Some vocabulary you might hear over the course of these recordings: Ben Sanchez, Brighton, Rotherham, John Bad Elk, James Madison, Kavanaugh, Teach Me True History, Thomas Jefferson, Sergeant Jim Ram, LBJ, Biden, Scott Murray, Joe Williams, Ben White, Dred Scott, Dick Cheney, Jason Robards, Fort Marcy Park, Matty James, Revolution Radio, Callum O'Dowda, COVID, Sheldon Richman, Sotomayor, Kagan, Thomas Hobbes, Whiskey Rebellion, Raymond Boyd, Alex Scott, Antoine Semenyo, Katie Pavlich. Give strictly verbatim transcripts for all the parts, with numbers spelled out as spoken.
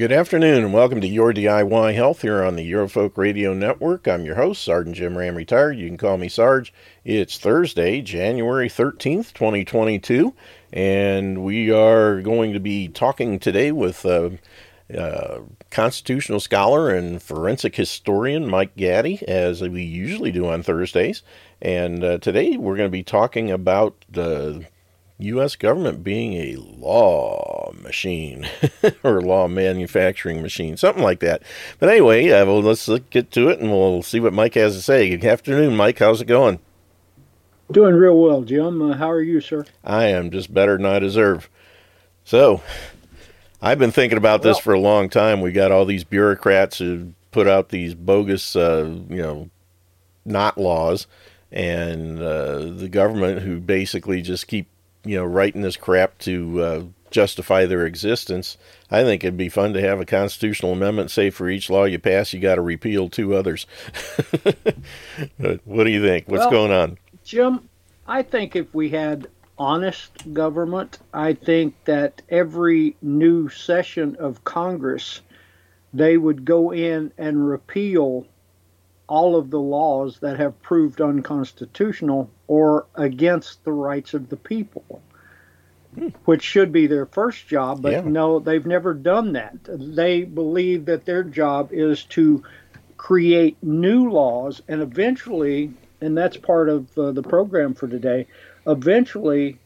good afternoon and welcome to Your D I Y Health here on the Eurofolk Radio Network. I'm your host, Sergeant Jim Ram, retired. You can call me Sarge. It's Thursday, January thirteenth, twenty twenty-two, and we are going to be talking today with uh, uh, constitutional scholar and forensic historian Mike Gaddy, as we usually do on Thursdays. And uh, today we're going to be talking about the U S government being a law machine or law manufacturing machine, something like that. But anyway, uh, well, let's get to it and we'll see what Mike has to say. Good afternoon, Mike. How's it going? Doing real well, Jim. Uh, how are you, sir? I am just better than I deserve. So I've been thinking about this well, for a long time. We got all these bureaucrats who put out these bogus, uh, you know, not laws, and uh, the government who basically just keep you know, writing this crap to uh, justify their existence. I think it'd be fun to have a constitutional amendment say for each law you pass, you got to repeal two others. What do you think? What's well, going on? Jim, I think if we had honest government, I think that every new session of Congress, they would go in and repeal all of the laws that have proved unconstitutional or against the rights of the people, hmm. which should be their first job, but yeah. no, they've never done that. They believe that their job is to create new laws, and eventually, and that's part of uh, the program for today, eventually,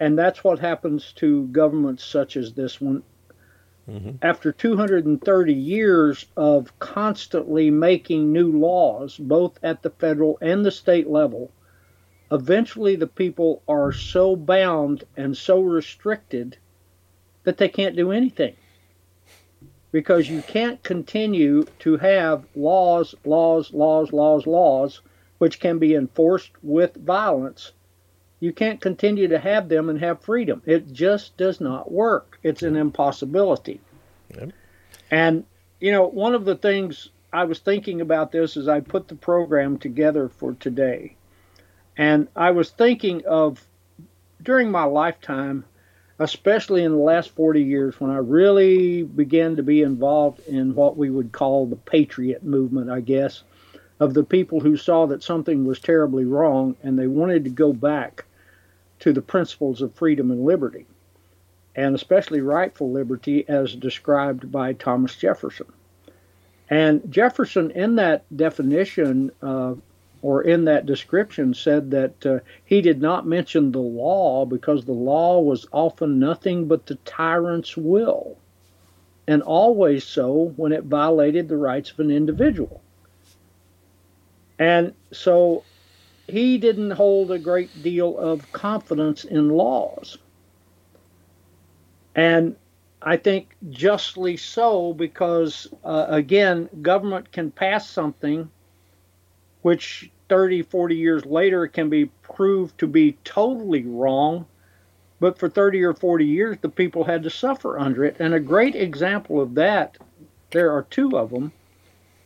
and that's what happens to governments such as this one, mm-hmm. after two hundred thirty years of constantly making new laws, both at the federal and the state level, eventually the people are so bound and so restricted that they can't do anything. Because you can't continue to have laws, laws, laws, laws, laws, which can be enforced with violence. You can't continue to have them and have freedom. It just does not work. It's an impossibility. Yep. And, you know, one of the things I was thinking about this as I put the program together for today, and I was thinking of during my lifetime, especially in the last forty years, when I really began to be involved in what we would call the patriot movement, I guess, of the people who saw that something was terribly wrong and they wanted to go back to the principles of freedom and liberty, and especially rightful liberty as described by Thomas Jefferson. And Jefferson, in that definition uh, or in that description, said that uh, he did not mention the law because the law was often nothing but the tyrant's will, and always so when it violated the rights of an individual. And so he didn't hold a great deal of confidence in laws. And I think justly so, because, uh, again, government can pass something which thirty, forty years later can be proved to be totally wrong. But for thirty or forty years, the people had to suffer under it. And a great example of that, there are two of them.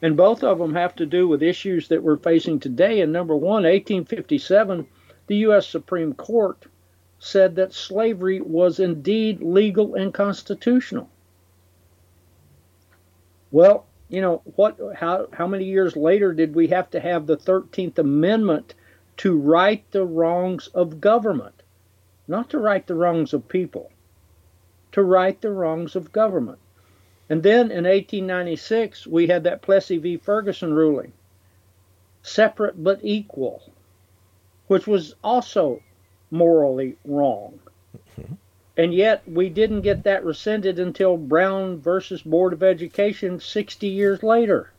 And both of them have to do with issues that we're facing today. And number one, eighteen fifty-seven, the U S Supreme Court said that slavery was indeed legal and constitutional. Well, you know, what? How, how many years later did we have to have the thirteenth Amendment to right the wrongs of government? Not to right the wrongs of people, to right the wrongs of government. And then in eighteen ninety-six, we had that Plessy v. Ferguson ruling, separate but equal, which was also morally wrong. Mm-hmm. And yet we didn't get that rescinded until Brown versus Board of Education sixty years later.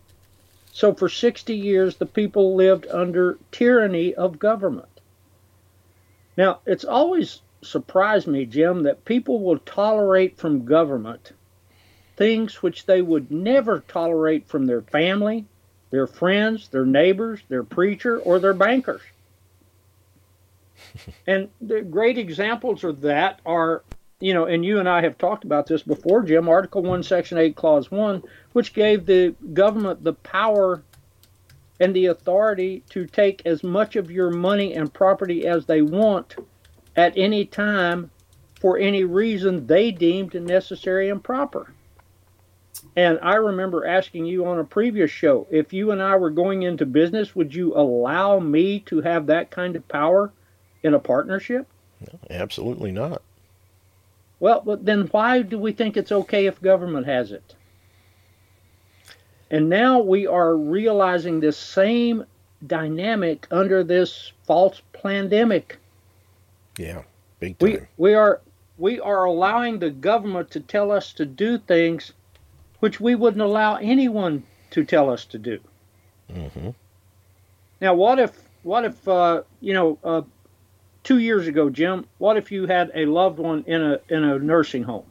So for sixty years, the people lived under tyranny of government. Now, it's always surprised me, Jim, that people will tolerate from government things which they would never tolerate from their family, their friends, their neighbors, their preacher, or their bankers. And the great examples of that are, you know, and you and I have talked about this before, Jim, Article one, Section eight, Clause one, which gave the government the power and the authority to take as much of your money and property as they want at any time for any reason they deemed necessary and proper. And I remember asking you on a previous show, if you and I were going into business, would you allow me to have that kind of power in a partnership? No, absolutely not. Well, but then why do we think it's okay if government has it? And now we are realizing this same dynamic under this false pandemic. Yeah, big time. We, we are we are allowing the government to tell us to do things which we wouldn't allow anyone to tell us to do. Mm-hmm. Now, what if, what if uh, you know, uh, two years ago, Jim, what if you had a loved one in a in a nursing home?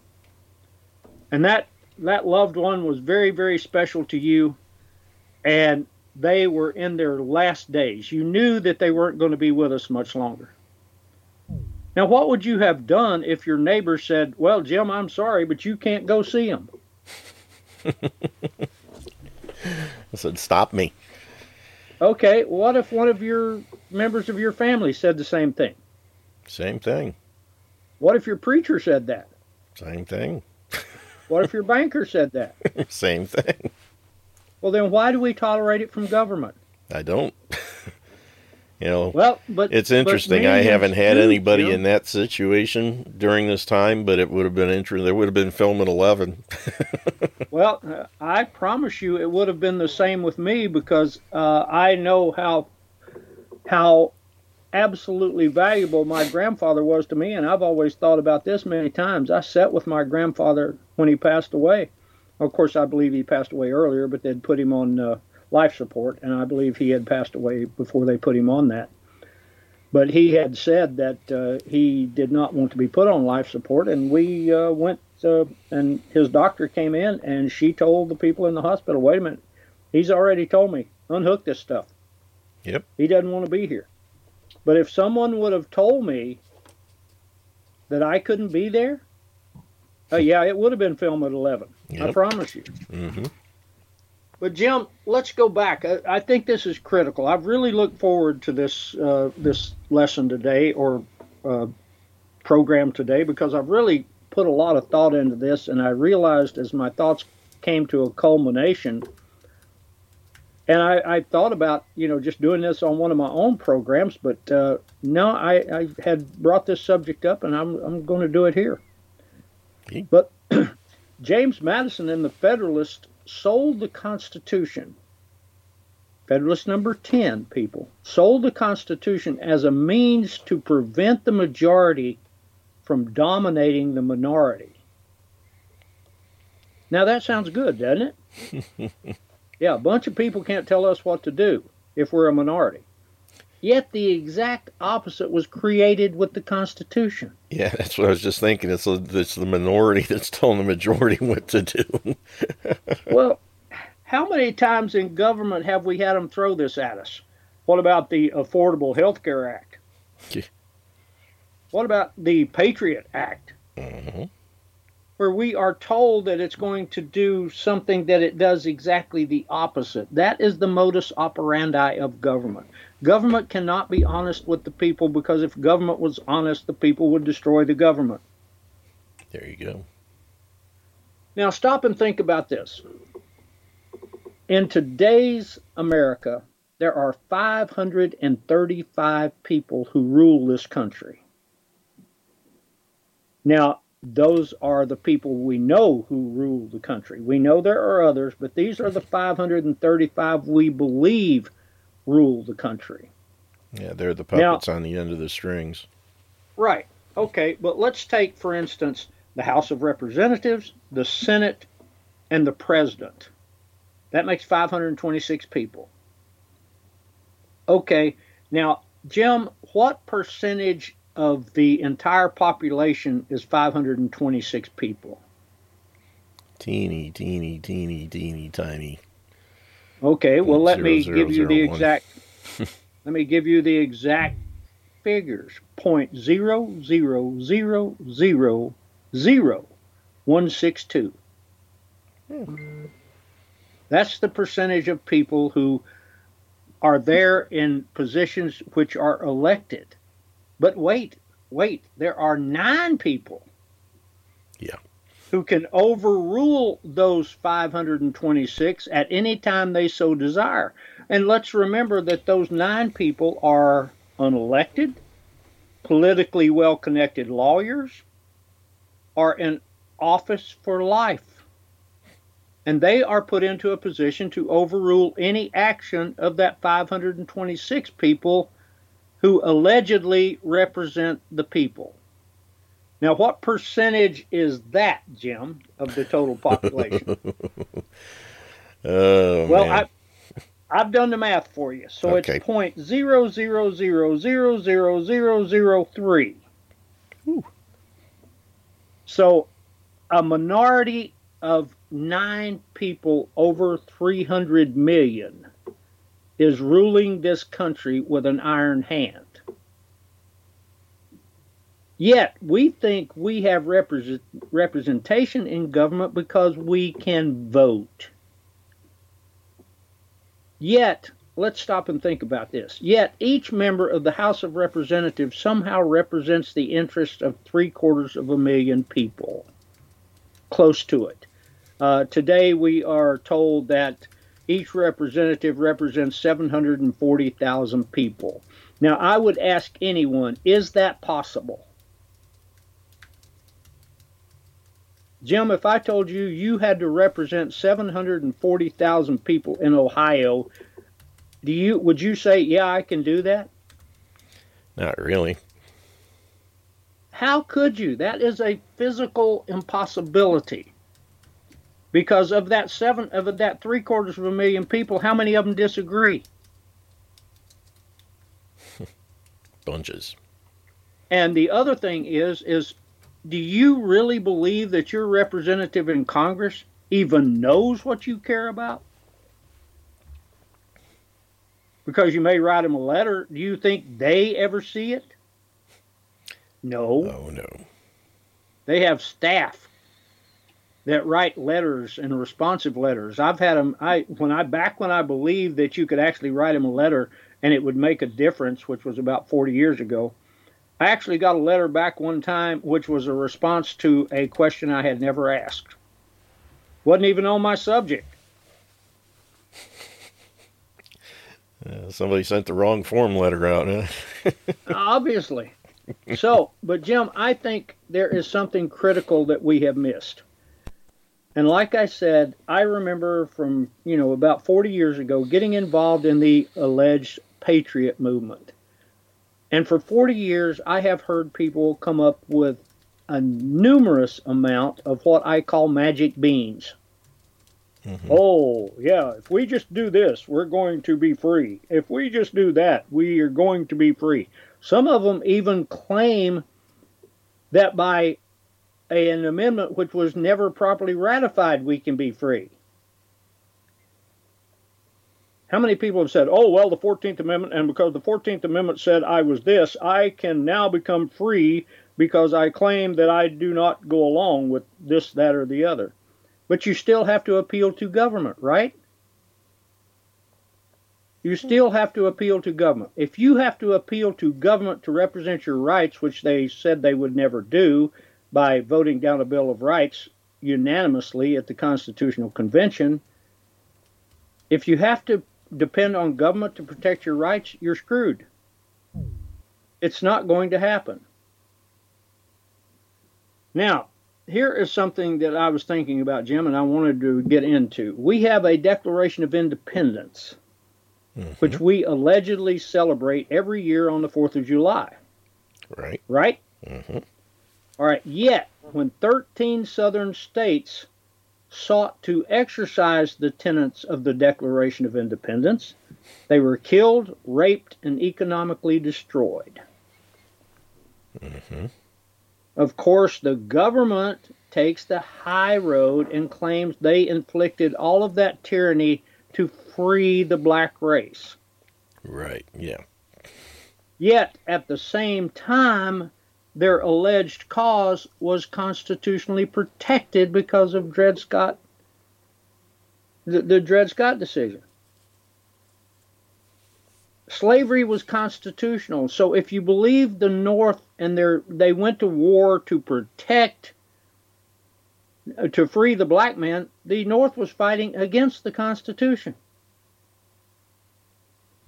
And that, that loved one was very, very special to you, and they were in their last days. You knew that they weren't going to be with us much longer. Now, what would you have done if your neighbor said, well, Jim, I'm sorry, but you can't go see them? I said, stop me. Okay, what if one of your members of your family said the same thing? Same thing. What if your preacher said that? Same thing. What if your banker said that? Same thing. Well, then why do we tolerate it from government? I don't. You know, well, but it's interesting. But I haven't had do, anybody you know? in that situation during this time, but it would have been interesting. There would have been film at eleven. Well, uh, I promise you, it would have been the same with me, because uh, I know how how absolutely valuable my grandfather was to me, and I've always thought about this many times. I sat with my grandfather when he passed away. Of course, I believe he passed away earlier, but they'd put him on Uh, life support, and I believe he had passed away before they put him on that. But he had said that uh, he did not want to be put on life support, and we uh, went, uh, and his doctor came in, and she told the people in the hospital, wait a minute, he's already told me, unhook this stuff. Yep. He doesn't want to be here. But if someone would have told me that I couldn't be there, uh, yeah, it would have been filmed at eleven. Yep. I promise you. Mm-hmm. But, Jim, let's go back. I, I think this is critical. I've really looked forward to this uh, this lesson today, or uh, program today, because I've really put a lot of thought into this, and I realized as my thoughts came to a culmination, and I, I thought about, you know, just doing this on one of my own programs, but uh, no, I, I had brought this subject up, and I'm, I'm going to do it here. Okay. But James Madison and the Federalist sold the Constitution, Federalist number ten, people, sold the Constitution as a means to prevent the majority from dominating the minority. Now that sounds good, doesn't it? Yeah, a bunch of people can't tell us what to do if we're a minority. Yet the exact opposite was created with the Constitution. Yeah, that's what I was just thinking. It's, a, it's the minority that's telling the majority what to do. Well, how many times in government have we had them throw this at us? What about the Affordable Health Care Act? Yeah. What about the Patriot Act? Mm-hmm. Where we are told that it's going to do something that it does exactly the opposite. That is the modus operandi of government. Government cannot be honest with the people, because if government was honest, the people would destroy the government. There you go. Now stop and think about this. In today's America, there are five hundred thirty-five people who rule this country. Now, those are the people we know who rule the country. We know there are others, but these are the five hundred thirty-five we believe rule the country. Yeah, they're the puppets now, on the end of the strings. Right. Okay, but let's take, for instance, the House of Representatives, the Senate, and the President. That makes five hundred twenty-six people. Okay, now, Jim, what percentage of the entire population is five hundred twenty-six people? Teeny, teeny, teeny, teeny, tiny. Okay, well, let zero, me zero, give you zero, the one. exact. Let me give you the exact figures: point zero zero zero zero zero one six two. Hmm. That's the percentage of people who are there in positions which are elected. But wait, wait, there are nine people. Yeah. who can overrule those five hundred twenty-six at any time they so desire. And let's remember that those nine people are unelected, politically well-connected lawyers, are in office for life. And they are put into a position to overrule any action of that five hundred twenty-six people who allegedly represent the people. Now, what percentage is that, Jim, of the total population? oh, well, man. I, I've done the math for you. So okay. It's zero point zero zero zero zero zero zero zero three. Ooh. So a minority of nine people over three hundred million is ruling this country with an iron hand. Yet, we think we have represent, representation in government because we can vote. Yet, let's stop and think about this. Yet, each member of the House of Representatives somehow represents the interests of three-quarters of a million people. Close to it. Uh, today, we are told that each representative represents seven hundred forty thousand people. Now, I would ask anyone, is that possible? Jim, if I told you you had to represent seven hundred forty thousand people in Ohio, do you would you say, yeah, I can do that? Not really. How could you? That is a physical impossibility. Because of that seven of that three quarters of a million people, how many of them disagree? Bunches. And the other thing is, is do you really believe that your representative in Congress even knows what you care about? Because you may write them a letter. Do you think they ever see it? No. Oh, no. They have staff that write letters and responsive letters. I've had them. I when I back when I believed that you could actually write them a letter and it would make a difference, which was about forty years ago. I actually got a letter back one time, which was a response to a question I had never asked. Wasn't even on my subject. Uh, somebody sent the wrong form letter out, huh? Obviously. So, but Jim, I think there is something critical that we have missed. And like I said, I remember from, you know, about forty years ago getting involved in the alleged patriot movement. And for forty years, I have heard people come up with a numerous amount of what I call magic beans. Mm-hmm. Oh, yeah, if we just do this, we're going to be free. If we just do that, we are going to be free. Some of them even claim that by an amendment which was never properly ratified, we can be free. How many people have said, oh, well, the fourteenth Amendment, and because the fourteenth Amendment said I was this, I can now become free because I claim that I do not go along with this, that, or the other. But you still have to appeal to government, right? You still have to appeal to government. If you have to appeal to government to represent your rights, which they said they would never do by voting down a Bill of Rights unanimously at the Constitutional Convention, if you have to depend on government to protect your rights, you're screwed. It's not going to happen. Now, here is something that I was thinking about, Jim, and I wanted to get into. We have a Declaration of Independence, mm-hmm. which we allegedly celebrate every year on the fourth of July. Right. Right? Mm-hmm. All right. Yet, when thirteen southern states sought to exercise the tenets of the Declaration of Independence, they were killed, raped, and economically destroyed. Mm-hmm. Of course, the government takes the high road and claims they inflicted all of that tyranny to free the black race. Right, yeah. Yet, at the same time, their alleged cause was constitutionally protected because of Dred Scott, the, the Dred Scott decision. Slavery was constitutional. So if you believe the North and their, they went to war to protect to free the black man, the North was fighting against the Constitution.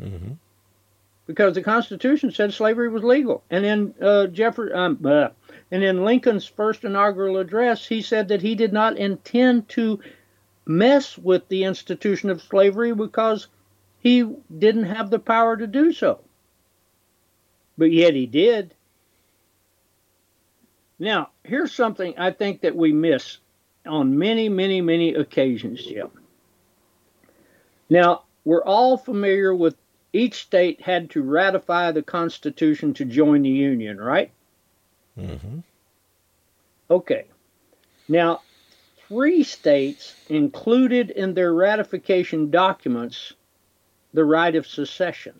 Mm-hmm. Because the Constitution said slavery was legal. And in uh, Jefferson, um, uh, and in Lincoln's first inaugural address, he said that he did not intend to mess with the institution of slavery because he didn't have the power to do so. But yet he did. Now, here's something I think that we miss on many, many, many occasions, Jim. Now, we're all familiar with each state had to ratify the Constitution to join the Union, right? Mm-hmm. Okay. Now, three states included in their ratification documents the right of secession.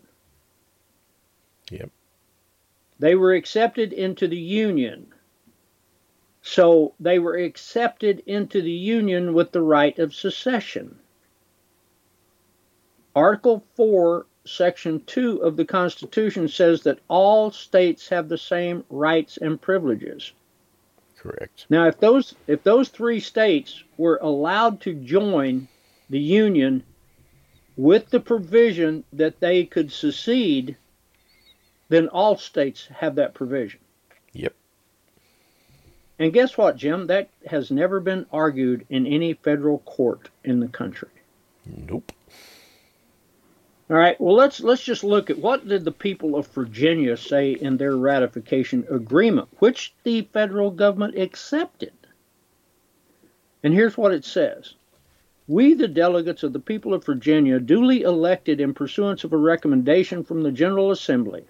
Yep. They were accepted into the Union. So they were accepted into the Union with the right of secession. Article four, Section two of the Constitution says that all states have the same rights and privileges. Correct. Now, if those if those three states were allowed to join the Union with the provision that they could secede, then all states have that provision. Yep. And guess what, Jim? That has never been argued in any federal court in the country. Nope. All right, well, let's let's just look at what did the people of Virginia say in their ratification agreement, which the federal government accepted. And here's what it says. We, the delegates of the people of Virginia, duly elected in pursuance of a recommendation from the General Assembly,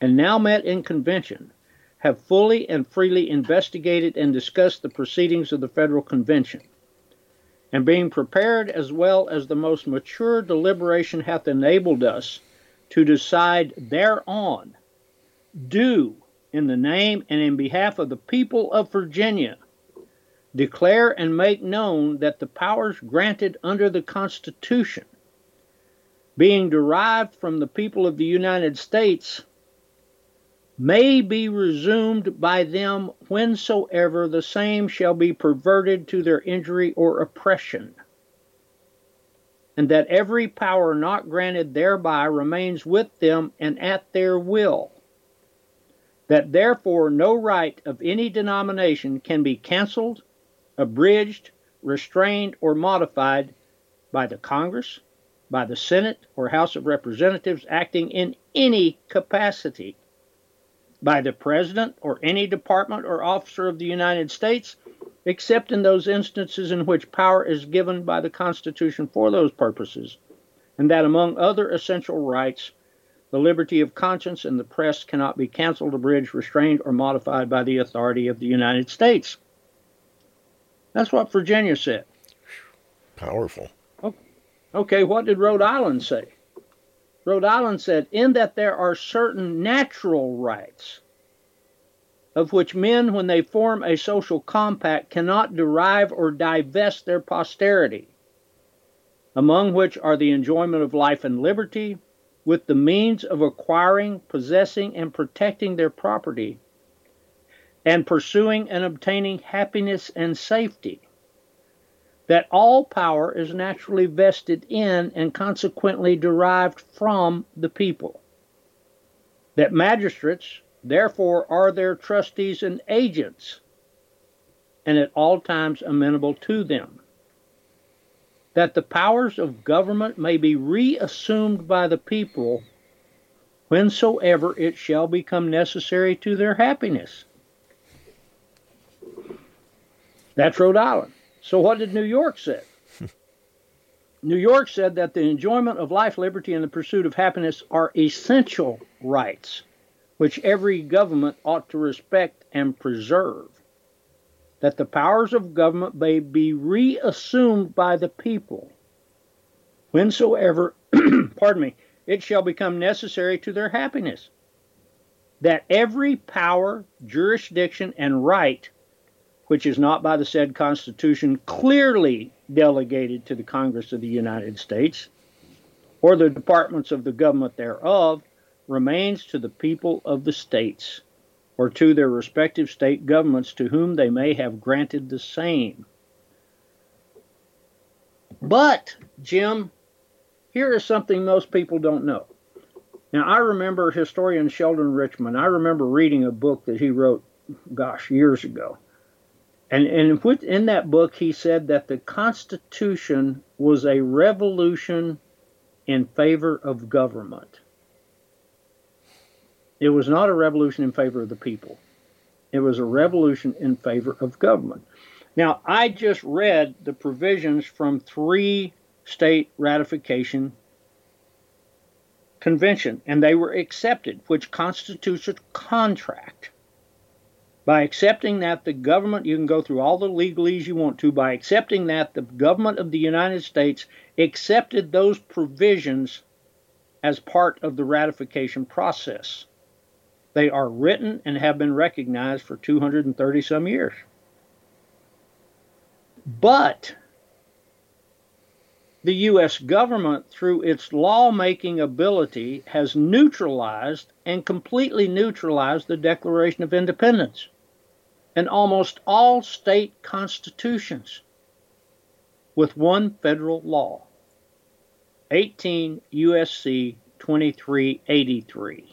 and now met in convention, have fully and freely investigated and discussed the proceedings of the Federal Convention, and being prepared as well as the most mature deliberation hath enabled us to decide thereon, do, in the name and in behalf of the people of Virginia, declare and make known that the powers granted under the Constitution, being derived from the people of the United States, may be resumed by them whensoever the same shall be perverted to their injury or oppression, and that every power not granted thereby remains with them and at their will, that therefore no right of any denomination can be canceled, abridged, restrained, or modified by the Congress, by the Senate or House of Representatives acting in any capacity, by the President or any department or officer of the United States, except in those instances in which power is given by the Constitution for those purposes, and that among other essential rights, the liberty of conscience and the press cannot be canceled, abridged, restrained, or modified by the authority of the United States. That's what Virginia said. Powerful. Okay, what did Rhode Island say? Rhode Island said, in that there are certain natural rights of which men, when they form a social compact, cannot derive or divest their posterity, among which are the enjoyment of life and liberty, with the means of acquiring, possessing, and protecting their property, and pursuing and obtaining happiness and safety, that all power is naturally vested in and consequently derived from the people, that magistrates, therefore, are their trustees and agents, and at all times amenable to them, that the powers of government may be reassumed by the people whensoever it shall become necessary to their happiness. That's Rhode Island. So what did New York say? New York said that the enjoyment of life, liberty, and the pursuit of happiness are essential rights, which every government ought to respect and preserve, that the powers of government may be reassumed by the people, whensoever, pardon me, it shall become necessary to their happiness, that every power, jurisdiction, and right which is not by the said Constitution clearly delegated to the Congress of the United States, or the departments of the government thereof, remains to the people of the states, or to their respective state governments to whom they may have granted the same. But, Jim, here is something most people don't know. Now, I remember historian Sheldon Richman. I remember reading a book that he wrote, gosh, years ago. And, and in that book, he said that the Constitution was a revolution in favor of government. It was not a revolution in favor of the people. It was a revolution in favor of government. Now, I just read the provisions from three state ratification conventions, and they were accepted, which constitutes a contract. By accepting that, the government, you can go through all the legalese you want to, by accepting that, the government of the United States accepted those provisions as part of the ratification process. They are written and have been recognized for two hundred thirty some years. But the U S government, through its lawmaking ability, has neutralized and completely neutralized the Declaration of Independence and almost all state constitutions, with one federal law, eighteen U S C twenty-three eighty-three.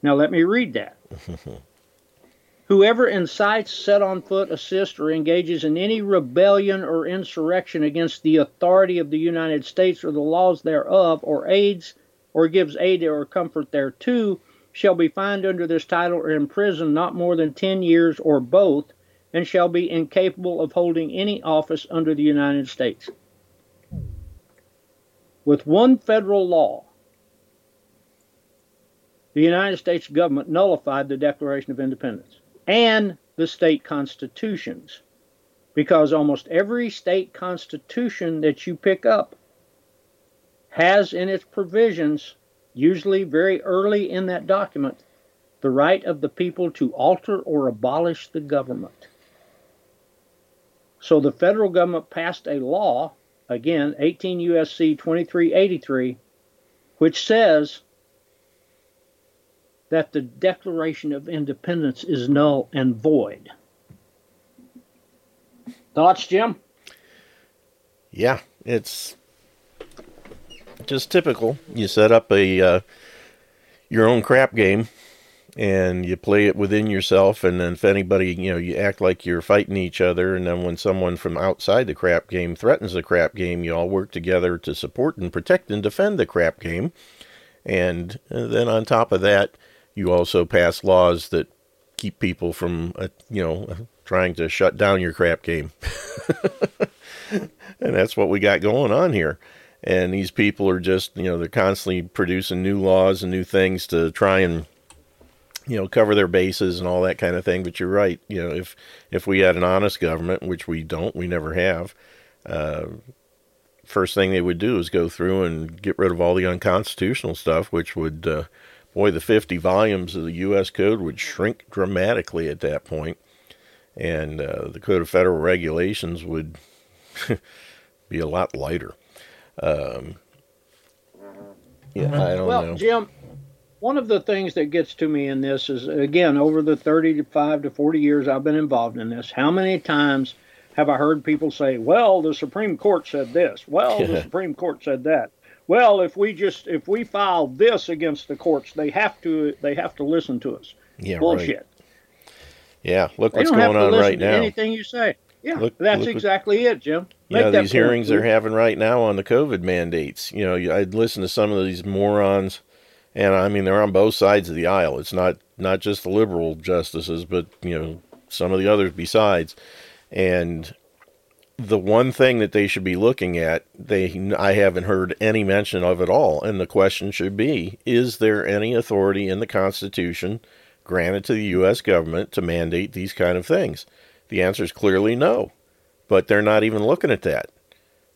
Now let me read that. Whoever incites, set on foot, assists, or engages in any rebellion or insurrection against the authority of the United States or the laws thereof, or aids, or gives aid or comfort thereto, shall be fined under this title or imprisoned not more than ten years or both, and shall be incapable of holding any office under the United States. With one federal law, the United States government nullified the Declaration of Independence and the state constitutions, because almost every state constitution that you pick up has in its provisions, usually very early in that document, the right of the people to alter or abolish the government. So the federal government passed a law, again, eighteen U S C twenty-three eighty-three, which says that the Declaration of Independence is null and void. Thoughts, Jim? Yeah, it's just typical. You set up a uh, your own crap game, and you play it within yourself, and then if anybody, you know, you act like you're fighting each other, and then when someone from outside the crap game threatens the crap game, you all work together to support and protect and defend the crap game. And then on top of that, you also pass laws that keep people from, uh, you know, trying to shut down your crap game. And that's what we got going on here. And these people are just, you know, they're constantly producing new laws and new things to try and, you know, cover their bases and all that kind of thing. But you're right. You know, if, if we had an honest government, which we don't, we never have, uh, first thing they would do is go through and get rid of all the unconstitutional stuff, which would, uh, boy, the fifty volumes of the U S Code would shrink dramatically at that point. And, uh, the Code of Federal Regulations would be a lot lighter. Um, yeah, I don't well, know. Well, Jim, one of the things that gets to me in this is, again, over the thirty-five to forty years I've been involved in this, how many times have I heard people say, well, the Supreme Court said this. Well, the Supreme Court said that. Well, if we just if we file this against the courts, they have to they have to listen to us. Yeah, bullshit. Right. Yeah, look what's going on right now. They don't have to listen to anything you say. Yeah, look, that's look exactly what, it, Jim. Make yeah, these hearings they're having right now on the COVID mandates. You know, I'd listen to some of these morons. And, I mean, they're on both sides of the aisle. It's not, not just the liberal justices, but, you know, some of the others besides. And the one thing that they should be looking at, they I haven't heard any mention of at all. And the question should be, is there any authority in the Constitution granted to the U S government to mandate these kind of things? The answer is clearly no. But they're not even looking at that.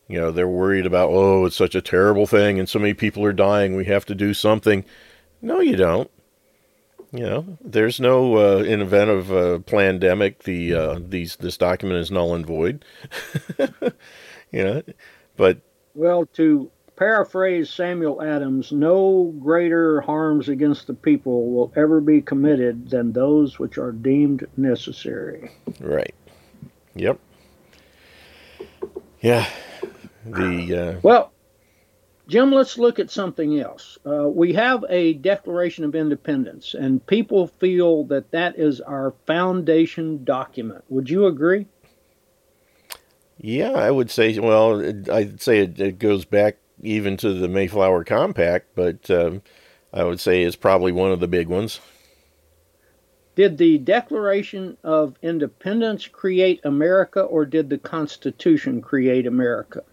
You know, they're worried about, oh, it's such a terrible thing and so many people are dying. We have to do something. No, you don't. You know, there's no, uh, in event of a pandemic, the, uh, these, this document is null and void. You know, but. Well, to paraphrase Samuel Adams, no greater harms against the people will ever be committed than those which are deemed necessary. Right. Yep. Yeah. The uh... Well, Jim, let's look at something else. Uh, we have a Declaration of Independence, and people feel that that is our foundation document. Would you agree? Yeah, I would say, well, it, I'd say it, it goes back even to the Mayflower Compact, but um, I would say it's probably one of the big ones. Did the Declaration of Independence create America, or did the Constitution create America?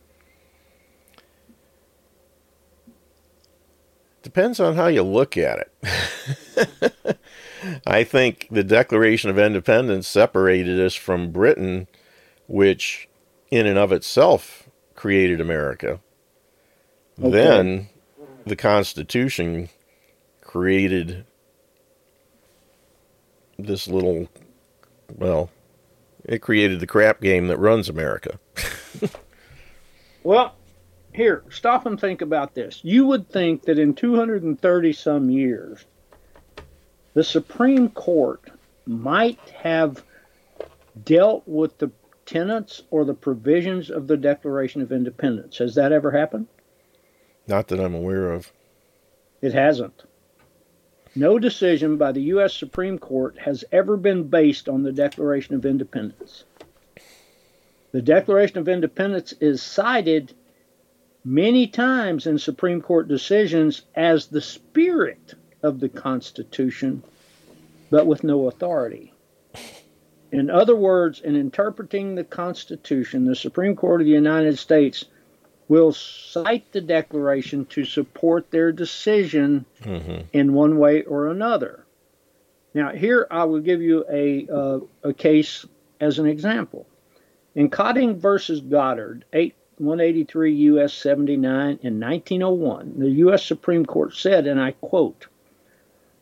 Depends on how you look at it. I think the Declaration of Independence separated us from Britain, which in and of itself created America. Okay. Then the Constitution created this little, well, it created the crap game that runs America. Well, here, stop and think about this. You would think that in two hundred thirty some years, the Supreme Court might have dealt with the tenets or the provisions of the Declaration of Independence. Has that ever happened? Not that I'm aware of. It hasn't. No decision by the U S Supreme Court has ever been based on the Declaration of Independence. The Declaration of Independence is cited many times in Supreme Court decisions as the spirit of the Constitution, but with no authority. In other words, in interpreting the Constitution, the Supreme Court of the United States will cite the Declaration to support their decision mm-hmm. in one way or another. Now, here I will give you a uh, a case as an example. In Cotting versus Goddard, eight one eighty-three U S seventy-nine in nineteen oh one, the U S Supreme Court said, and I quote,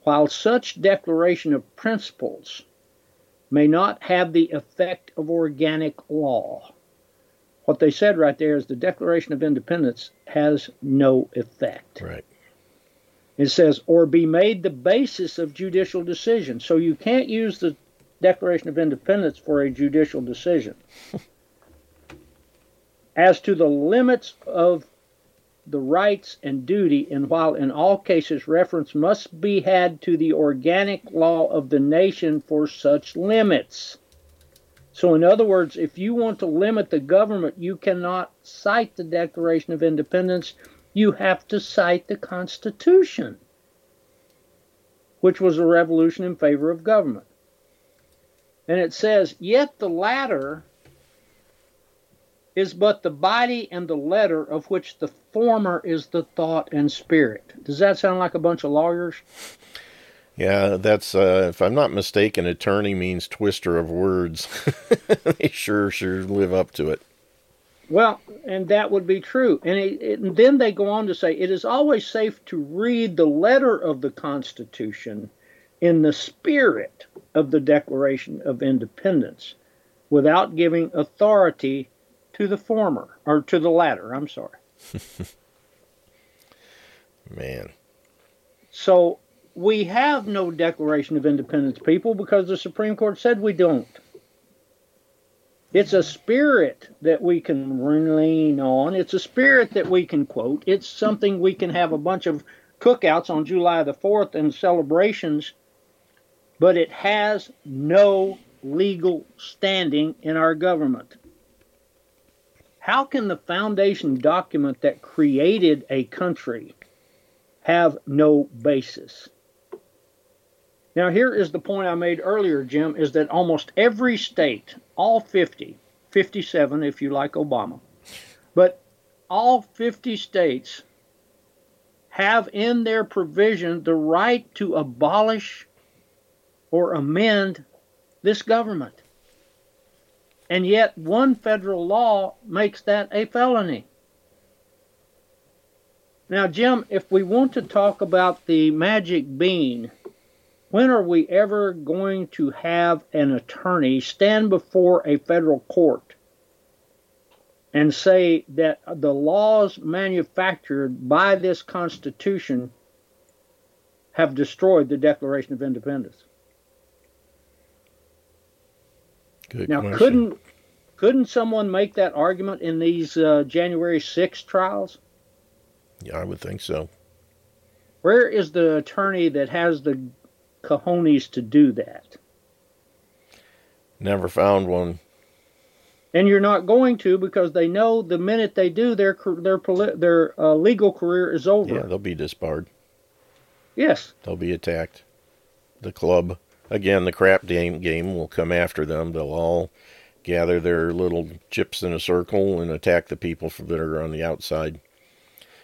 "While such declaration of principles may not have the effect of organic law." What they said right there is the Declaration of Independence has no effect. Right. It says, or be made the basis of judicial decision. So you can't use the Declaration of Independence for a judicial decision. As to the limits of the rights and duty, and while in all cases reference must be had to the organic law of the nation for such limits. So in other words, if you want to limit the government, you cannot cite the Declaration of Independence. You have to cite the Constitution, which was a revolution in favor of government. And it says, yet the latter is but the body and the letter of which the former is the thought and spirit. Does that sound like a bunch of lawyers? Yeah, that's, uh, if I'm not mistaken, attorney means twister of words. They sure, sure live up to it. Well, and that would be true. And, it, it, and then they go on to say, it is always safe to read the letter of the Constitution in the spirit of the Declaration of Independence without giving authority to the former, or to the latter, I'm sorry. Man. So we have no Declaration of Independence, people, because the Supreme Court said we don't. It's a spirit that we can lean on. It's a spirit that we can quote. It's something we can have a bunch of cookouts on July the fourth and celebrations, but it has no legal standing in our government. How can the foundation document that created a country have no basis? Now, here is the point I made earlier, Jim, is that almost every state, all fifty, fifty-seven if you like Obama, but all fifty states have in their provision the right to abolish or amend this government. And yet one federal law makes that a felony. Now, Jim, if we want to talk about the magic bean, when are we ever going to have an attorney stand before a federal court and say that the laws manufactured by this Constitution have destroyed the Declaration of Independence. Good now, question. couldn't couldn't someone make that argument in these uh, January sixth trials? Yeah, I would think so. Where is the attorney that has the cojones to do that? Never found one. And you're not going to, because they know the minute they do, their their their uh, legal career is over. Yeah, they'll be disbarred. Yes. They'll be attacked. The club, again, the crap game game will come after them. They'll all gather their little chips in a circle and attack the people that are on the outside.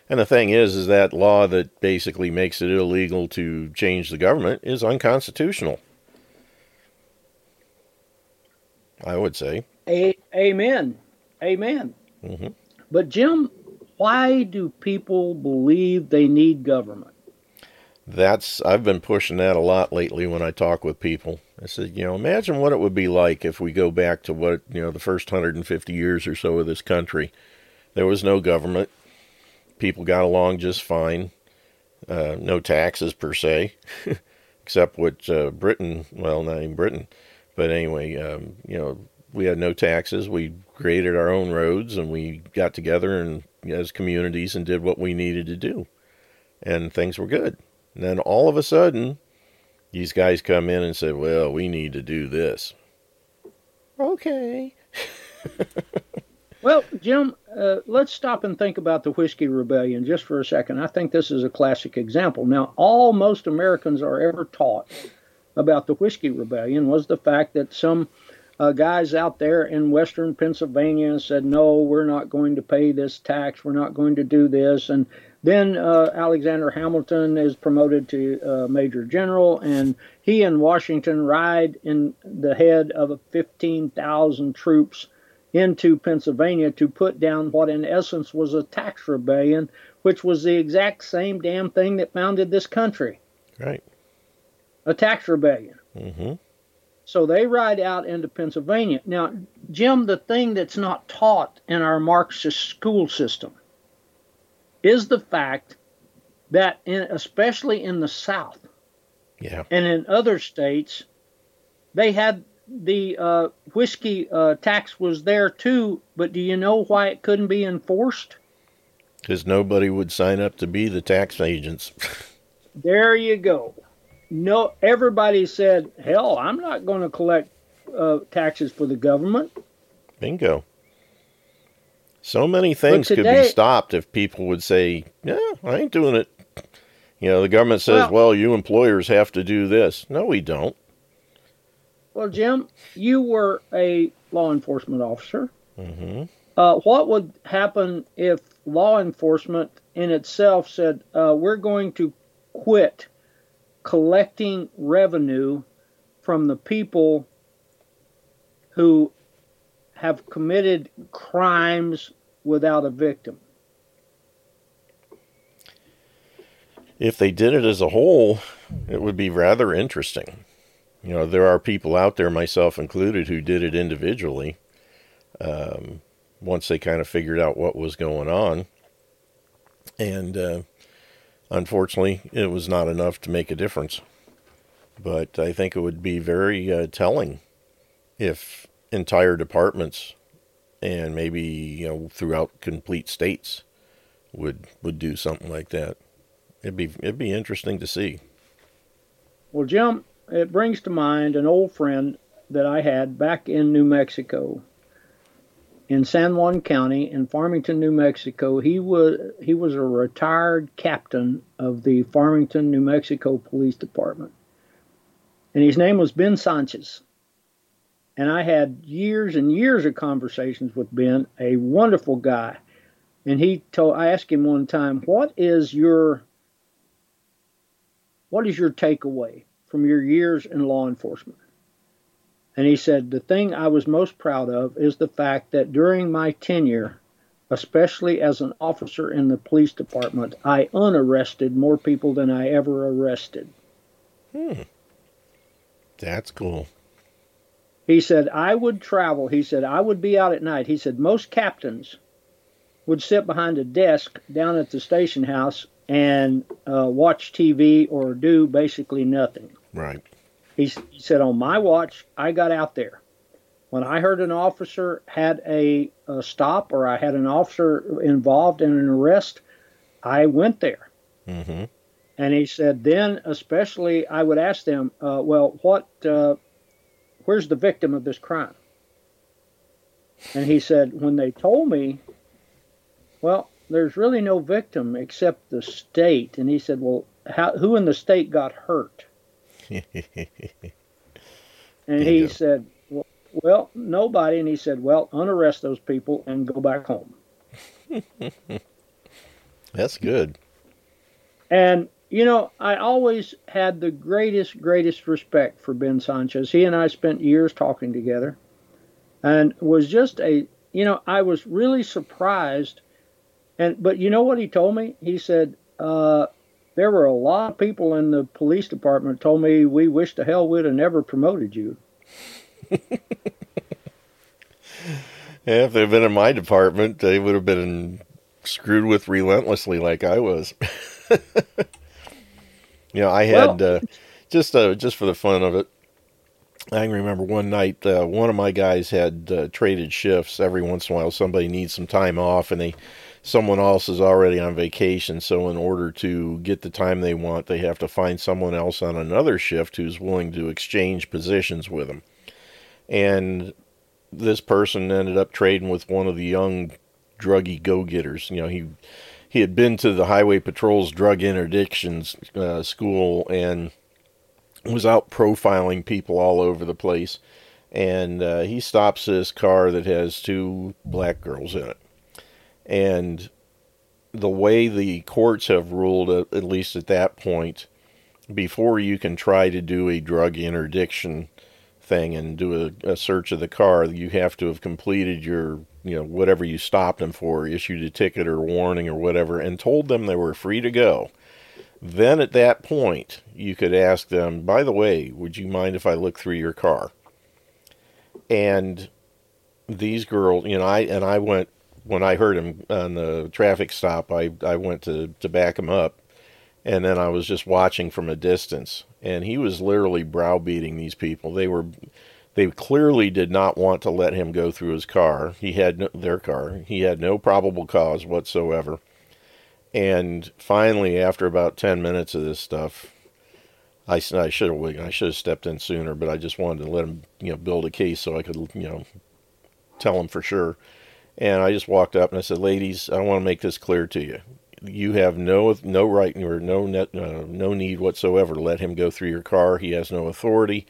And the thing is, is that law that basically makes it illegal to change the government is unconstitutional, I would say. A- Amen. Amen. Mm-hmm. But, Jim, why do people believe they need government? That's I've been pushing that a lot lately when I talk with people. I said, you know, imagine what it would be like if we go back to what, you know, the first one hundred fifty years or so of this country. There was no government. People got along just fine. Uh, no taxes, per se, except what uh, Britain, well, not even Britain. But anyway, um, you know, we had no taxes. We created our own roads, and we got together and as communities and did what we needed to do, and things were good. And then all of a sudden, these guys come in and say, well, we need to do this. Okay. Well, Jim, uh, let's stop and think about the Whiskey Rebellion just for a second. I think this is a classic example. Now, all most Americans are ever taught about the Whiskey Rebellion was the fact that some Uh, guys out there in western Pennsylvania said, no, we're not going to pay this tax. We're not going to do this. And then uh, Alexander Hamilton is promoted to uh, Major General, and he and Washington ride in the head of fifteen thousand troops into Pennsylvania to put down what in essence was a tax rebellion, which was the exact same damn thing that founded this country. Right. A tax rebellion. Mm-hmm. So they ride out into Pennsylvania. Now, Jim, the thing that's not taught in our Marxist school system is the fact that, in, especially in the South, yeah, and in other states, they had the uh, whiskey uh, tax was there too, but do you know why it couldn't be enforced? Because nobody would sign up to be the tax agents. There you go. No, everybody said, hell, I'm not going to collect uh, taxes for the government. Bingo. So many things today, could be stopped if people would say, yeah, I ain't doing it. You know, the government says, well, well, you employers have to do this. No, we don't. Well, Jim, you were a law enforcement officer. Mm-hmm. Uh, what would happen if law enforcement in itself said, uh, we're going to quit collecting revenue from the people who have committed crimes without a victim? If they did it as a whole, it would be rather interesting. You know, there are people out there, myself included, who did it individually. Um, once they kind of figured out what was going on. And, uh, Unfortunately, it was not enough to make a difference. But I think it would be very uh, telling if entire departments and maybe, you know, throughout complete states would would do something like that. It'd be it'd be interesting to see. Well, Jim, it brings to mind an old friend that I had back in New Mexico. In San Juan County, in Farmington, New Mexico, he was he was a retired captain of the Farmington, New Mexico Police Department. And his name was Ben Sanchez. And I had years and years of conversations with Ben, a wonderful guy. And he told I asked him one time, what is your what is your takeaway from your years in law enforcement? And he said, the thing I was most proud of is the fact that during my tenure, especially as an officer in the police department, I unarrested more people than I ever arrested. Hmm. That's cool. He said, I would travel. He said, I would be out at night. He said, most captains would sit behind a desk down at the station house and uh, watch T V or do basically nothing. Right. He, he said, on my watch, I got out there. When I heard an officer had a, a stop or I had an officer involved in an arrest, I went there. Mm-hmm. And he said, then especially I would ask them, uh, well, what, uh, where's the victim of this crime? And he said, when they told me, well, there's really no victim except the state. And he said, well, how, who in the state got hurt? And he go. said, well, well, nobody. And he said, well, unarrest those people and go back home. That's good. And, you know, I always had the greatest, greatest respect for Ben Sanchez. He and I spent years talking together and was just a, you know, I was really surprised. And but you know what he told me? He said, uh, there were a lot of people in the police department told me we wish to hell we'd have never promoted you. Yeah, if they'd been in my department, they would have been screwed with relentlessly like I was. You know, I had, well, uh, just uh, just for the fun of it, I can remember one night, uh, one of my guys had uh, traded shifts. Every once in a while, somebody needs some time off, and they... someone else is already on vacation, so in order to get the time they want, they have to find someone else on another shift who's willing to exchange positions with them. And this person ended up trading with one of the young druggy go-getters. You know, he he had been to the Highway Patrol's drug interdiction uh, school and was out profiling people all over the place. And uh, he stops this car that has two black girls in it. And the way the courts have ruled, at least at that point, before you can try to do a drug interdiction thing and do a, a search of the car, you have to have completed your, you know, whatever you stopped them for, issued a ticket or warning or whatever, and told them they were free to go. Then at that point, you could ask them, by the way, would you mind if I look through your car? And these girls, you know, I and I went, when I heard him on the traffic stop, I, I went to, to back him up, and then I was just watching from a distance, and he was literally browbeating these people. They were, they clearly did not want to let him go through his car. He had no, their car. He had no probable cause whatsoever. And finally, after about ten minutes of this stuff, I, I should have, I should have stepped in sooner, but I just wanted to let him, you know, build a case so I could, you know, tell him for sure. And I just walked up and I said, ladies, I want to make this clear to you. You have no no right or no net, uh, no need whatsoever to let him go through your car. He has no authority.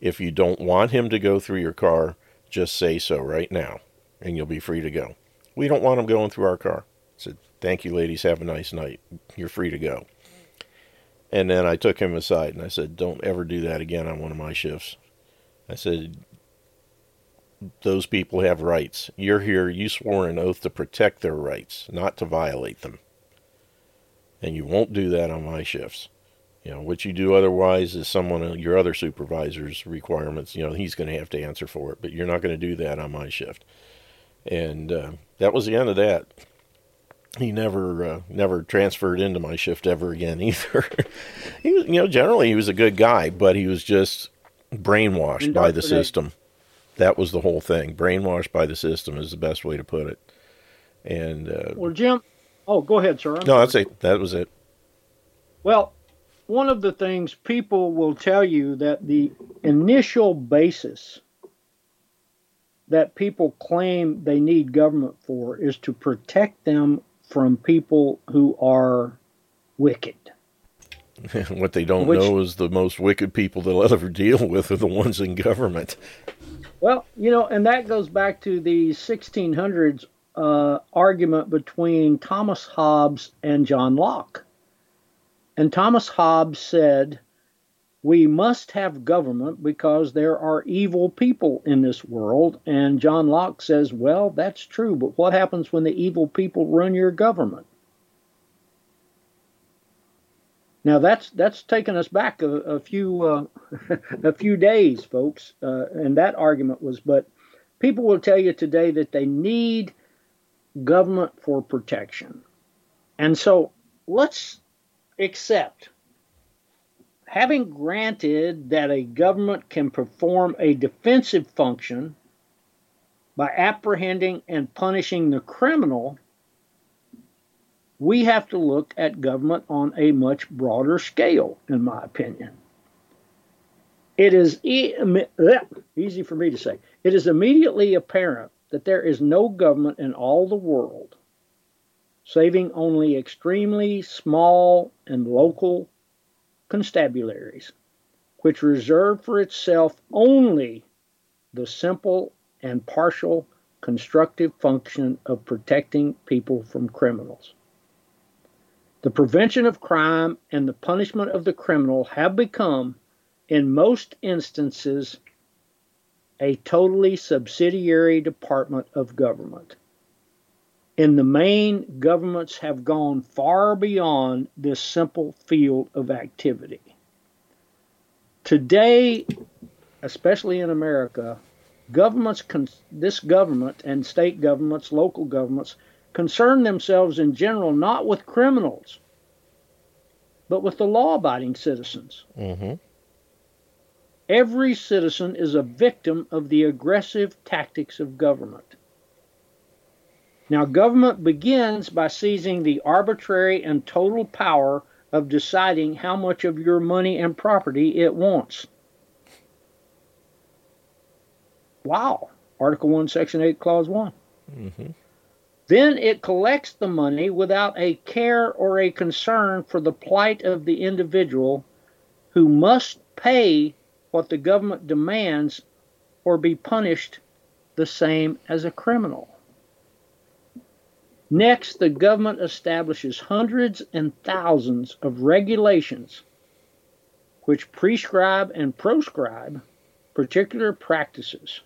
If you don't want him to go through your car, just say so right now, and you'll be free to go. We don't want him going through our car. I said, thank you, ladies. Have a nice night. You're free to go. And then I took him aside and I said, don't ever do that again on one of my shifts. I said, those people have rights. You're here, you swore an oath to protect their rights, not to violate them. And you won't do that on my shifts. You know, what you do otherwise is someone, your other supervisor's requirements, you know, he's going to have to answer for it, but you're not going to do that on my shift. And uh, that was the end of that. He never uh, never transferred into my shift ever again either. He was, you know, generally he was a good guy, but he was just brainwashed by the system. That was the whole thing. Brainwashed by the system is the best way to put it. And uh, well, Jim, oh, go ahead, sir. I'm no, that's it. That was it. Well, one of the things people will tell you that the initial basis that people claim they need government for is to protect them from people who are wicked. What they don't Which, know is the most wicked people they'll ever deal with are the ones in government. Well, you know, and that goes back to the sixteen hundreds uh, argument between Thomas Hobbes and John Locke. And Thomas Hobbes said, we must have government because there are evil people in this world. And John Locke says, well, that's true, but what happens when the evil people run your government? Now that's that's taken us back a, a few uh, a few days, folks, uh, and that argument was. But people will tell you today that they need government for protection. And so let's accept, having granted that a government can perform a defensive function by apprehending and punishing the criminal, we have to look at government on a much broader scale, in my opinion. It is e- easy for me to say. It is immediately apparent that there is no government in all the world, saving only extremely small and local constabularies, which reserve for itself only the simple and partial constructive function of protecting people from criminals. The prevention of crime and the punishment of the criminal have become, in most instances, a totally subsidiary department of government. In the main, governments have gone far beyond this simple field of activity. Today, especially in America, governments, con- this government and state governments, local governments, concern themselves in general not with criminals, but with the law-abiding citizens. Mm-hmm. Every citizen is a victim of the aggressive tactics of government. Now, government begins by seizing the arbitrary and total power of deciding how much of your money and property it wants. Wow. Article one, Section eight, Clause one. Mm-hmm. Then it collects the money without a care or a concern for the plight of the individual who must pay what the government demands or be punished the same as a criminal. Next, the government establishes hundreds and thousands of regulations which prescribe and proscribe particular practices.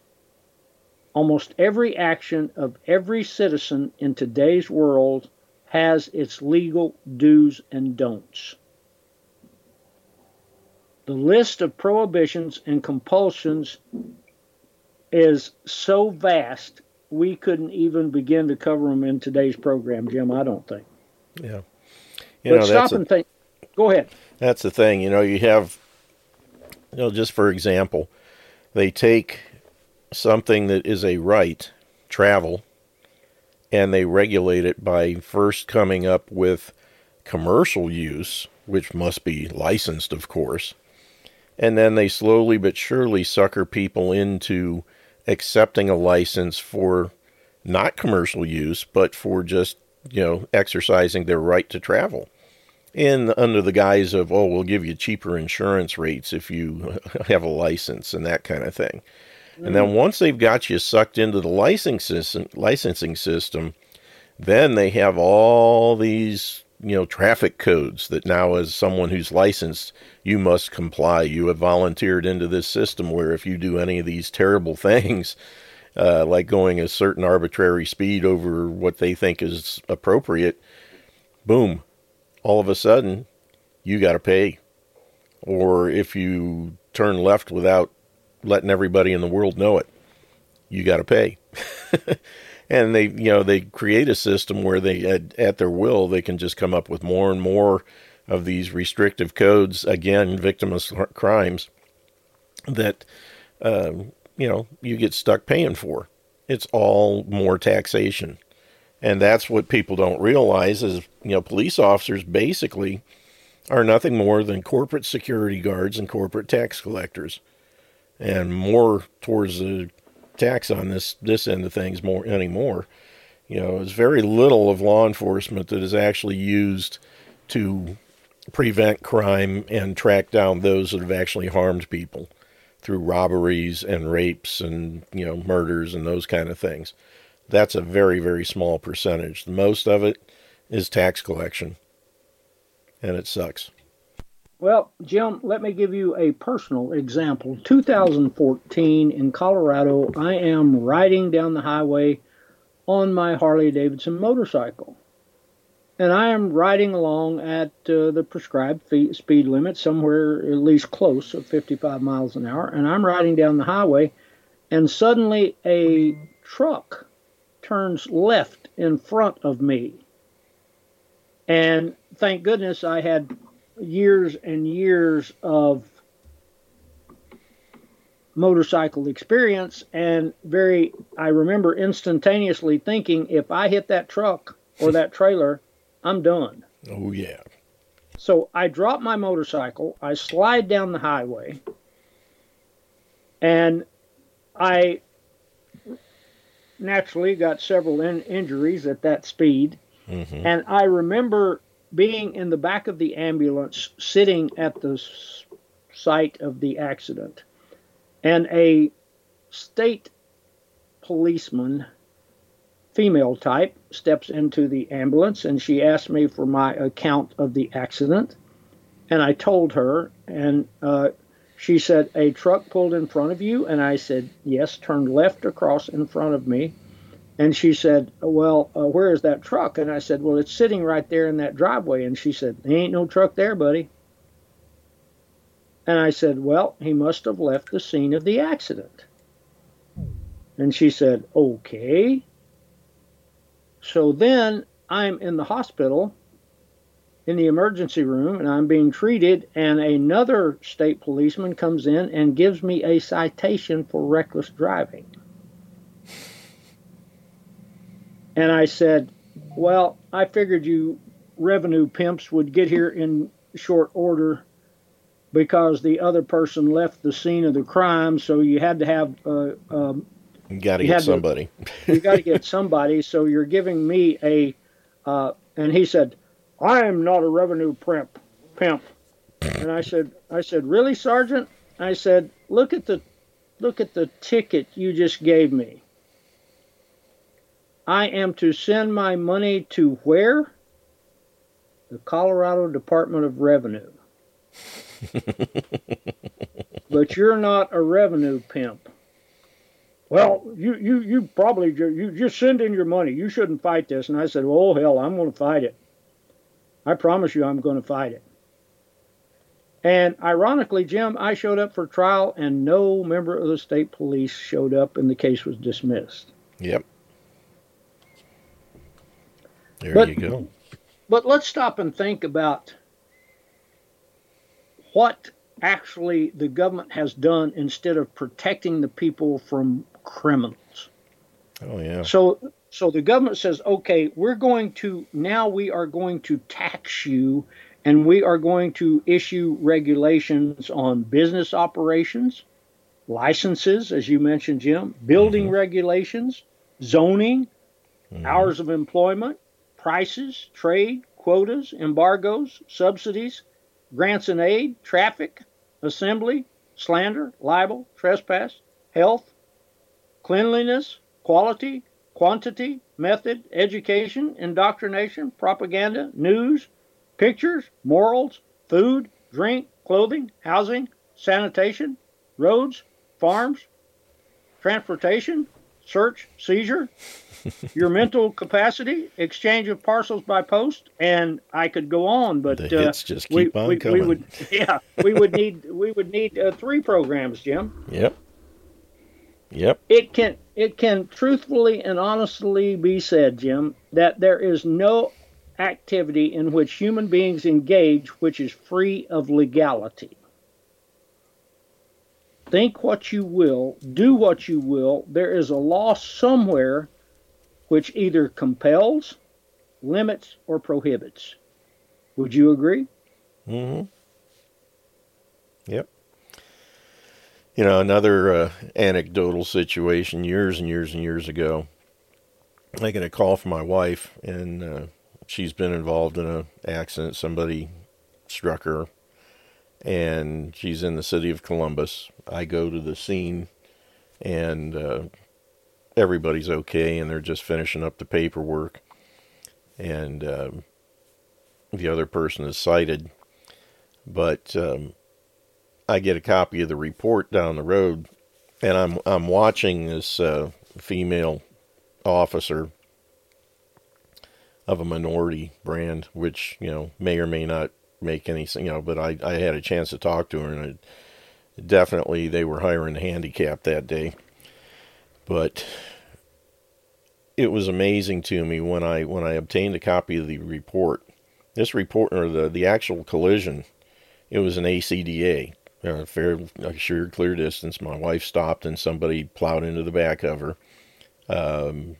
Almost every action of every citizen in today's world has its legal do's and don'ts. The list of prohibitions and compulsions is so vast we couldn't even begin to cover them in today's program, Jim, I don't think. Yeah. You but know, stop and a, think. Go ahead. That's the thing. You know, you have, you know, just for example, they take something that is a right, travel, and they regulate it by first coming up with commercial use, which must be licensed, of course, and then they slowly but surely sucker people into accepting a license for not commercial use, but for just, you know, exercising their right to travel. And under the guise of, oh, we'll give you cheaper insurance rates if you have a license and that kind of thing. Mm-hmm. And then once they've got you sucked into the licensing system, licensing system, then they have all these, you know, traffic codes that now as someone who's licensed, you must comply. You have volunteered into this system where if you do any of these terrible things, uh, like going a certain arbitrary speed over what they think is appropriate, boom. All of a sudden, you got to pay. Or if you turn left without letting everybody in the world know it, you got to pay. And they, you know, they create a system where they, at, at their will, they can just come up with more and more of these restrictive codes, again, victimless crimes that, uh, you know, you get stuck paying for. It's all more taxation. And that's what people don't realize is, you know, police officers basically are nothing more than corporate security guards and corporate tax collectors. And more towards the tax on this this end of things more anymore. You know, there's very little of law enforcement that is actually used to prevent crime and track down those that have actually harmed people through robberies and rapes and, you know, murders and those kind of things. That's a very, very small percentage. Most of it is tax collection, and it sucks. Well, Jim, let me give you a personal example. two thousand fourteen in Colorado, I am riding down the highway on my Harley-Davidson motorcycle, and I am riding along at uh, the prescribed fee- speed limit, somewhere at least close of fifty-five miles an hour, and I'm riding down the highway, and suddenly a truck turns left in front of me. And thank goodness I had years and years of motorcycle experience, and very, I remember instantaneously thinking, if I hit that truck or that trailer, I'm done. Oh, yeah. So I drop my motorcycle, I slide down the highway, and I naturally got several in- injuries at that speed. Mm-hmm. And I remember being in the back of the ambulance, sitting at the s- site of the accident, and a state policeman, female type, steps into the ambulance, and she asked me for my account of the accident, and I told her, and uh, she said, a truck pulled in front of you, and I said, yes, turned left across in front of me. And she said, well, uh, where is that truck? And I said, well, it's sitting right there in that driveway. And she said, there ain't no truck there, buddy. And I said, well, he must have left the scene of the accident. And she said, okay. So then I'm in the hospital, in the emergency room, and I'm being treated, and another state policeman comes in and gives me a citation for reckless driving. And I said, well, I figured you revenue pimps would get here in short order because the other person left the scene of the crime, so you had to have... Uh, um, you got to get somebody. You got to get somebody, so you're giving me a... Uh, and he said, I am not a revenue pimp. pimp. And I said, I said, really, Sergeant? I said, look at the, look at the ticket you just gave me. I am to send my money to where? The Colorado Department of Revenue. But you're not a revenue pimp. Well, you, you, you probably, you just send in your money. You shouldn't fight this. And I said, oh, hell, I'm going to fight it. I promise you I'm going to fight it. And ironically, Jim, I showed up for trial, and no member of the state police showed up, and the case was dismissed. Yep. There but, you go. But let's stop and think about what actually the government has done instead of protecting the people from criminals. Oh, yeah. So so the government says, okay, we're going to, now we are going to tax you, and we are going to issue regulations on business operations, licenses, as you mentioned, Jim, building mm-hmm. regulations, zoning, mm-hmm. hours of employment, prices, trade, quotas, embargoes, subsidies, grants and aid, traffic, assembly, slander, libel, trespass, health, cleanliness, quality, quantity, method, education, indoctrination, propaganda, news, pictures, morals, food, drink, clothing, housing, sanitation, roads, farms, transportation, search, seizure, your mental capacity, exchange of parcels by post, and I could go on, but the hits uh, just keep we, on we, coming. We would, yeah, we would need we would need uh, three programs, Jim. Yep. Yep. It can it can truthfully and honestly be said, Jim, that there is no activity in which human beings engage which is free of legality. Think what you will, do what you will, there is a law somewhere which either compels, limits, or prohibits. Would you agree? Mm-hmm. Yep. You know, another uh, anecdotal situation years and years and years ago, I get a call from my wife, and uh, she's been involved in an accident. Somebody struck her, and she's in the city of Columbus. I go to the scene, and uh, everybody's okay, and they're just finishing up the paperwork. And um, the other person is cited. But um, I get a copy of the report down the road, and I'm I'm watching this uh, female officer of a minority brand, which, you know, may or may not make anything, you know, but I, I had a chance to talk to her, and I, definitely they were hiring the handicap that day. But it was amazing to me when I when I obtained a copy of the report. This report, or the, the actual collision, it was an A C D A, a fair, assured, clear distance. My wife stopped and somebody plowed into the back of her, um,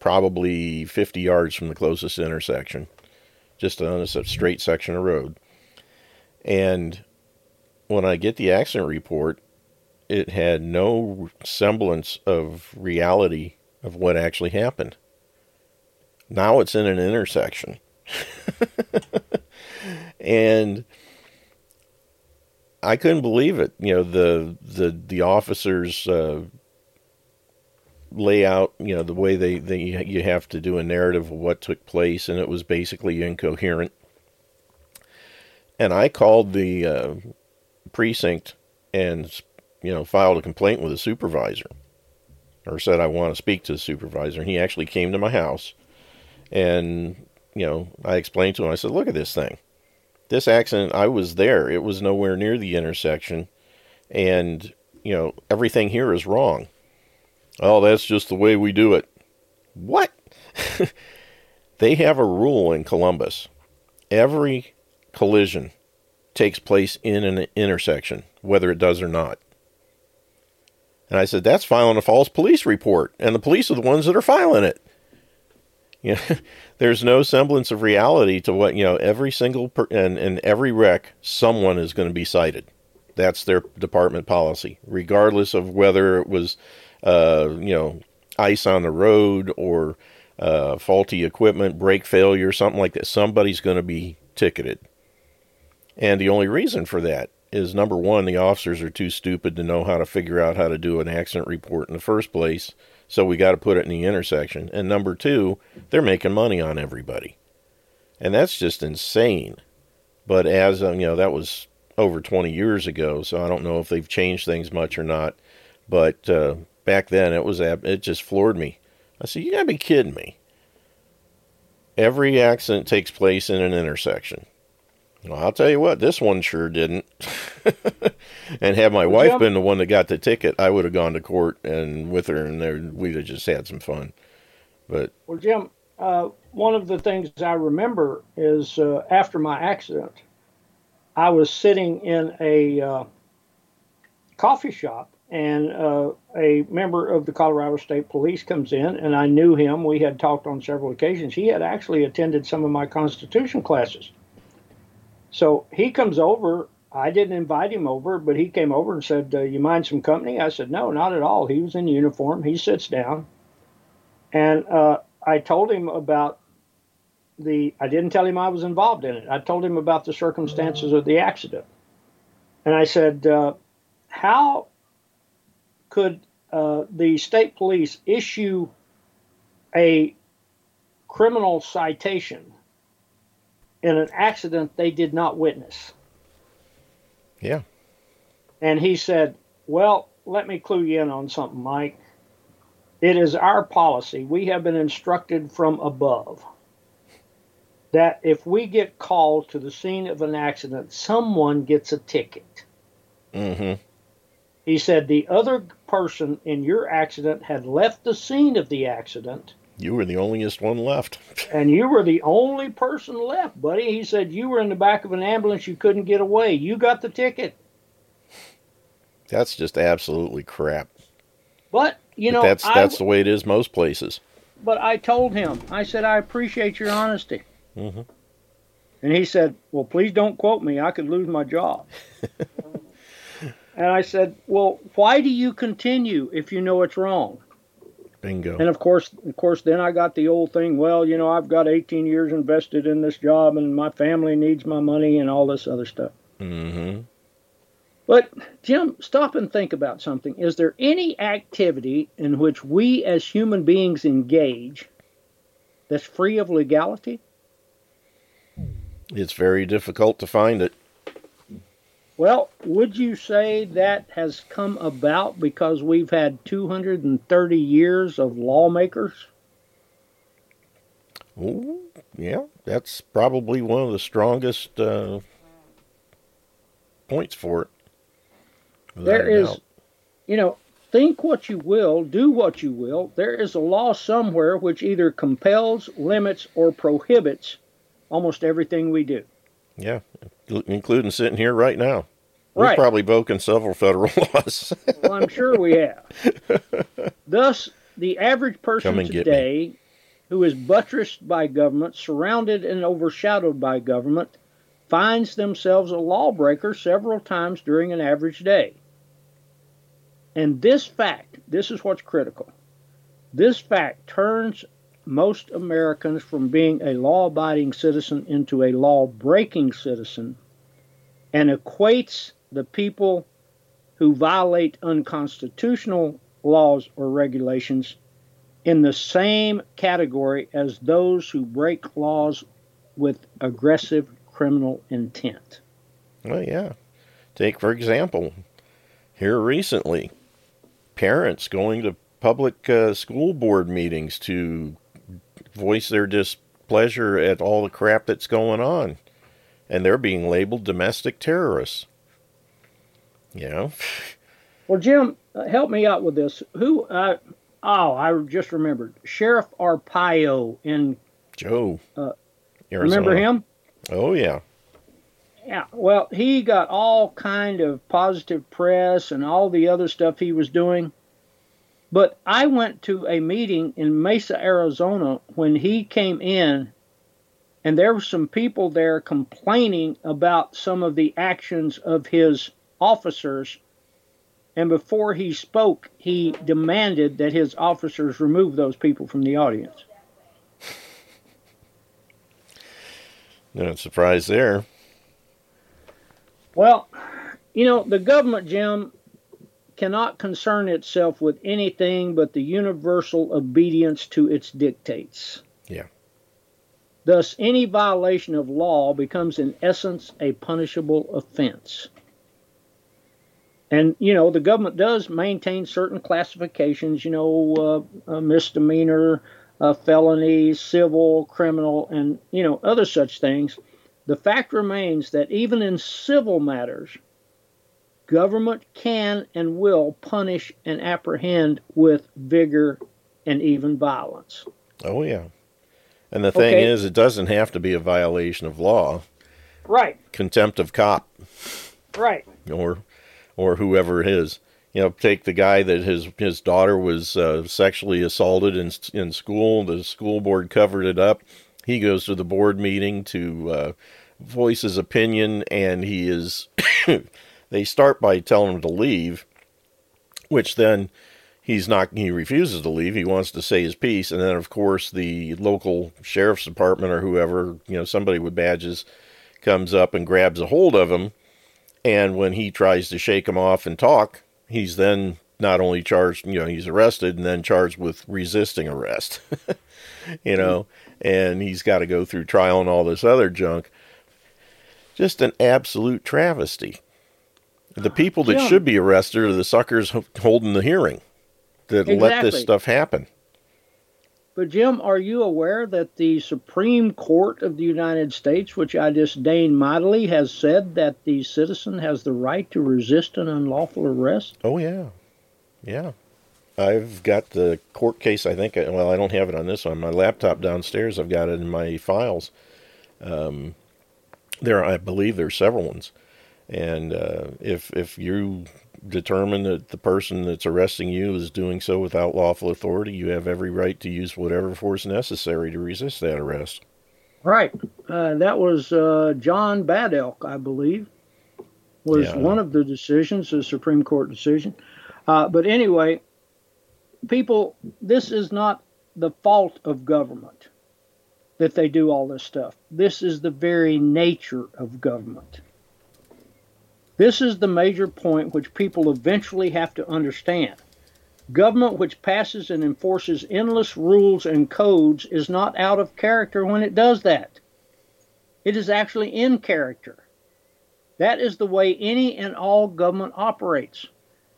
probably fifty yards from the closest intersection, just on a straight section of road. And when I get the accident report, it had no semblance of reality of what actually happened. Now it's in an intersection. And I couldn't believe it. You know, the the the officers uh, lay out, you know, the way they, they you have to do a narrative of what took place, and it was basically incoherent. And I called the uh, precinct and, you know, filed a complaint with the supervisor, or said I want to speak to the supervisor. And he actually came to my house, and, you know, I explained to him, I said, look at this thing. This accident, I was there. It was nowhere near the intersection. And, you know, everything here is wrong. Oh, that's just the way we do it. What? They have a rule in Columbus. Every collision takes place in an intersection, whether it does or not. And I said, that's filing a false police report, and the police are the ones that are filing it. You know, there's no semblance of reality to what, you know, every single, per- and, and every wreck, someone is going to be cited. That's their department policy, regardless of whether it was, uh, you know, ice on the road or uh, faulty equipment, brake failure, something like that. Somebody's going to be ticketed. And the only reason for that is, number one, the officers are too stupid to know how to figure out how to do an accident report in the first place, so we got to put it in the intersection. And number two, they're making money on everybody. And that's just insane. But as, you know, that was over twenty years ago, so I don't know if they've changed things much or not. But uh, back then, it was it just floored me. I said, you got to be kidding me. Every accident takes place in an intersection. Well, I'll tell you what, this one sure didn't. And had my wife been the one that got the ticket, I would have gone to court and with her, and there, we'd have just had some fun. But well, Jim, uh, one of the things I remember is uh, after my accident, I was sitting in a uh, coffee shop, and uh, a member of the Colorado State Police comes in, and I knew him. We had talked on several occasions. He had actually attended some of my Constitution classes. So he comes over. I didn't invite him over, but he came over and said, uh, you mind some company? I said, no, not at all. He was in uniform. He sits down. And uh, I told him about the, I didn't tell him I was involved in it. I told him about the circumstances of the accident. And I said, uh, how could uh, the state police issue a criminal citation in an accident they did not witness? Yeah. And he said, well, let me clue you in on something, Mike. It is our policy. We have been instructed from above that if we get called to the scene of an accident, someone gets a ticket. Mm-hmm. He said the other person in your accident had left the scene of the accident. You were the onlyest one left. And you were the only person left, buddy. He said you were in the back of an ambulance. You couldn't get away. You got the ticket. That's just absolutely crap. But, you know, but that's, that's I, the way it is most places. But I told him, I said, I appreciate your honesty. Mm-hmm. And he said, well, please don't quote me. I could lose my job. And I said, well, why do you continue if you know it's wrong? Bingo. And of course, of course, then I got the old thing, well, you know, I've got eighteen years invested in this job, and my family needs my money and all this other stuff. Mm-hmm. But, Jim, stop and think about something. Is there any activity in which we as human beings engage that's free of legality? It's very difficult to find it. Well, would you say that has come about because we've had two hundred thirty years of lawmakers? Ooh, yeah, that's probably one of the strongest uh, points for it. There is, you know, Think what you will, do what you will, there is a law somewhere which either compels, limits, or prohibits almost everything we do. Yeah, including sitting here right now. Right. We've probably broken several federal laws. Well, I'm sure we have. Thus, the average person today who is buttressed by government, surrounded and overshadowed by government, finds themselves a lawbreaker several times during an average day. And this fact, this is what's critical, this fact turns most Americans from being a law-abiding citizen into a law-breaking citizen and equates the people who violate unconstitutional laws or regulations in the same category as those who break laws with aggressive criminal intent. Well, yeah. Take, for example, here recently, parents going to public uh, school board meetings to voice their displeasure at all the crap that's going on. And they're being labeled domestic terrorists. You know? Well, Jim, help me out with this. Who, uh, oh, I just remembered. Sheriff Arpaio in... Joe. Uh, Arizona. Remember him? Oh, yeah. Yeah, well, he got all kind of positive press and all the other stuff he was doing. But I went to a meeting in Mesa, Arizona, when he came in, and there were some people there complaining about some of the actions of his officers. And before he spoke, he demanded that his officers remove those people from the audience. No surprise there. Well, you know, the government, Jim, cannot concern itself with anything but the universal obedience to its dictates. Yeah. Thus, any violation of law becomes, in essence, a punishable offense. And, you know, the government does maintain certain classifications, you know, uh, a misdemeanor, a felony, civil, criminal, and, you know, other such things. The fact remains that even in civil matters, government can and will punish and apprehend with vigor and even violence. Oh, yeah. And the thing okay. is, it doesn't have to be a violation of law. Right. Contempt of cop. Right. Or or whoever it is. You know, take the guy that his his daughter was uh, sexually assaulted in, in school. The school board covered it up. He goes to the board meeting to uh, voice his opinion, and he is... They start by telling him to leave, which then he's not. He refuses to leave. He wants to say his piece, and then of course the local sheriff's department or whoever, you know, somebody with badges, comes up and grabs a hold of him. And when he tries to shake him off and talk, he's then not only charged, you know, he's arrested and then charged with resisting arrest. You know, and he's got to go through trial and all this other junk. Just an absolute travesty. The people that yeah. should be arrested are the suckers holding the hearing that exactly. let this stuff happen. But, Jim, are you aware that the Supreme Court of the United States, which I disdain mightily, has said that the citizen has the right to resist an unlawful arrest? Oh, yeah. Yeah. I've got the court case, I think, well, I don't have it on this one. My laptop downstairs, I've got it in my files. Um, there, I believe there are several ones. And uh, if if you determine that the person that's arresting you is doing so without lawful authority, you have every right to use whatever force necessary to resist that arrest. Right. Uh, that was uh, John Bad Elk, I believe, was yeah. one of the decisions, the Supreme Court decision. Uh, but anyway, people, this is not the fault of government that they do all this stuff. This is the very nature of government. This is the major point which people eventually have to understand. Government which passes and enforces endless rules and codes is not out of character when it does that. It is actually in character. That is the way any and all government operates.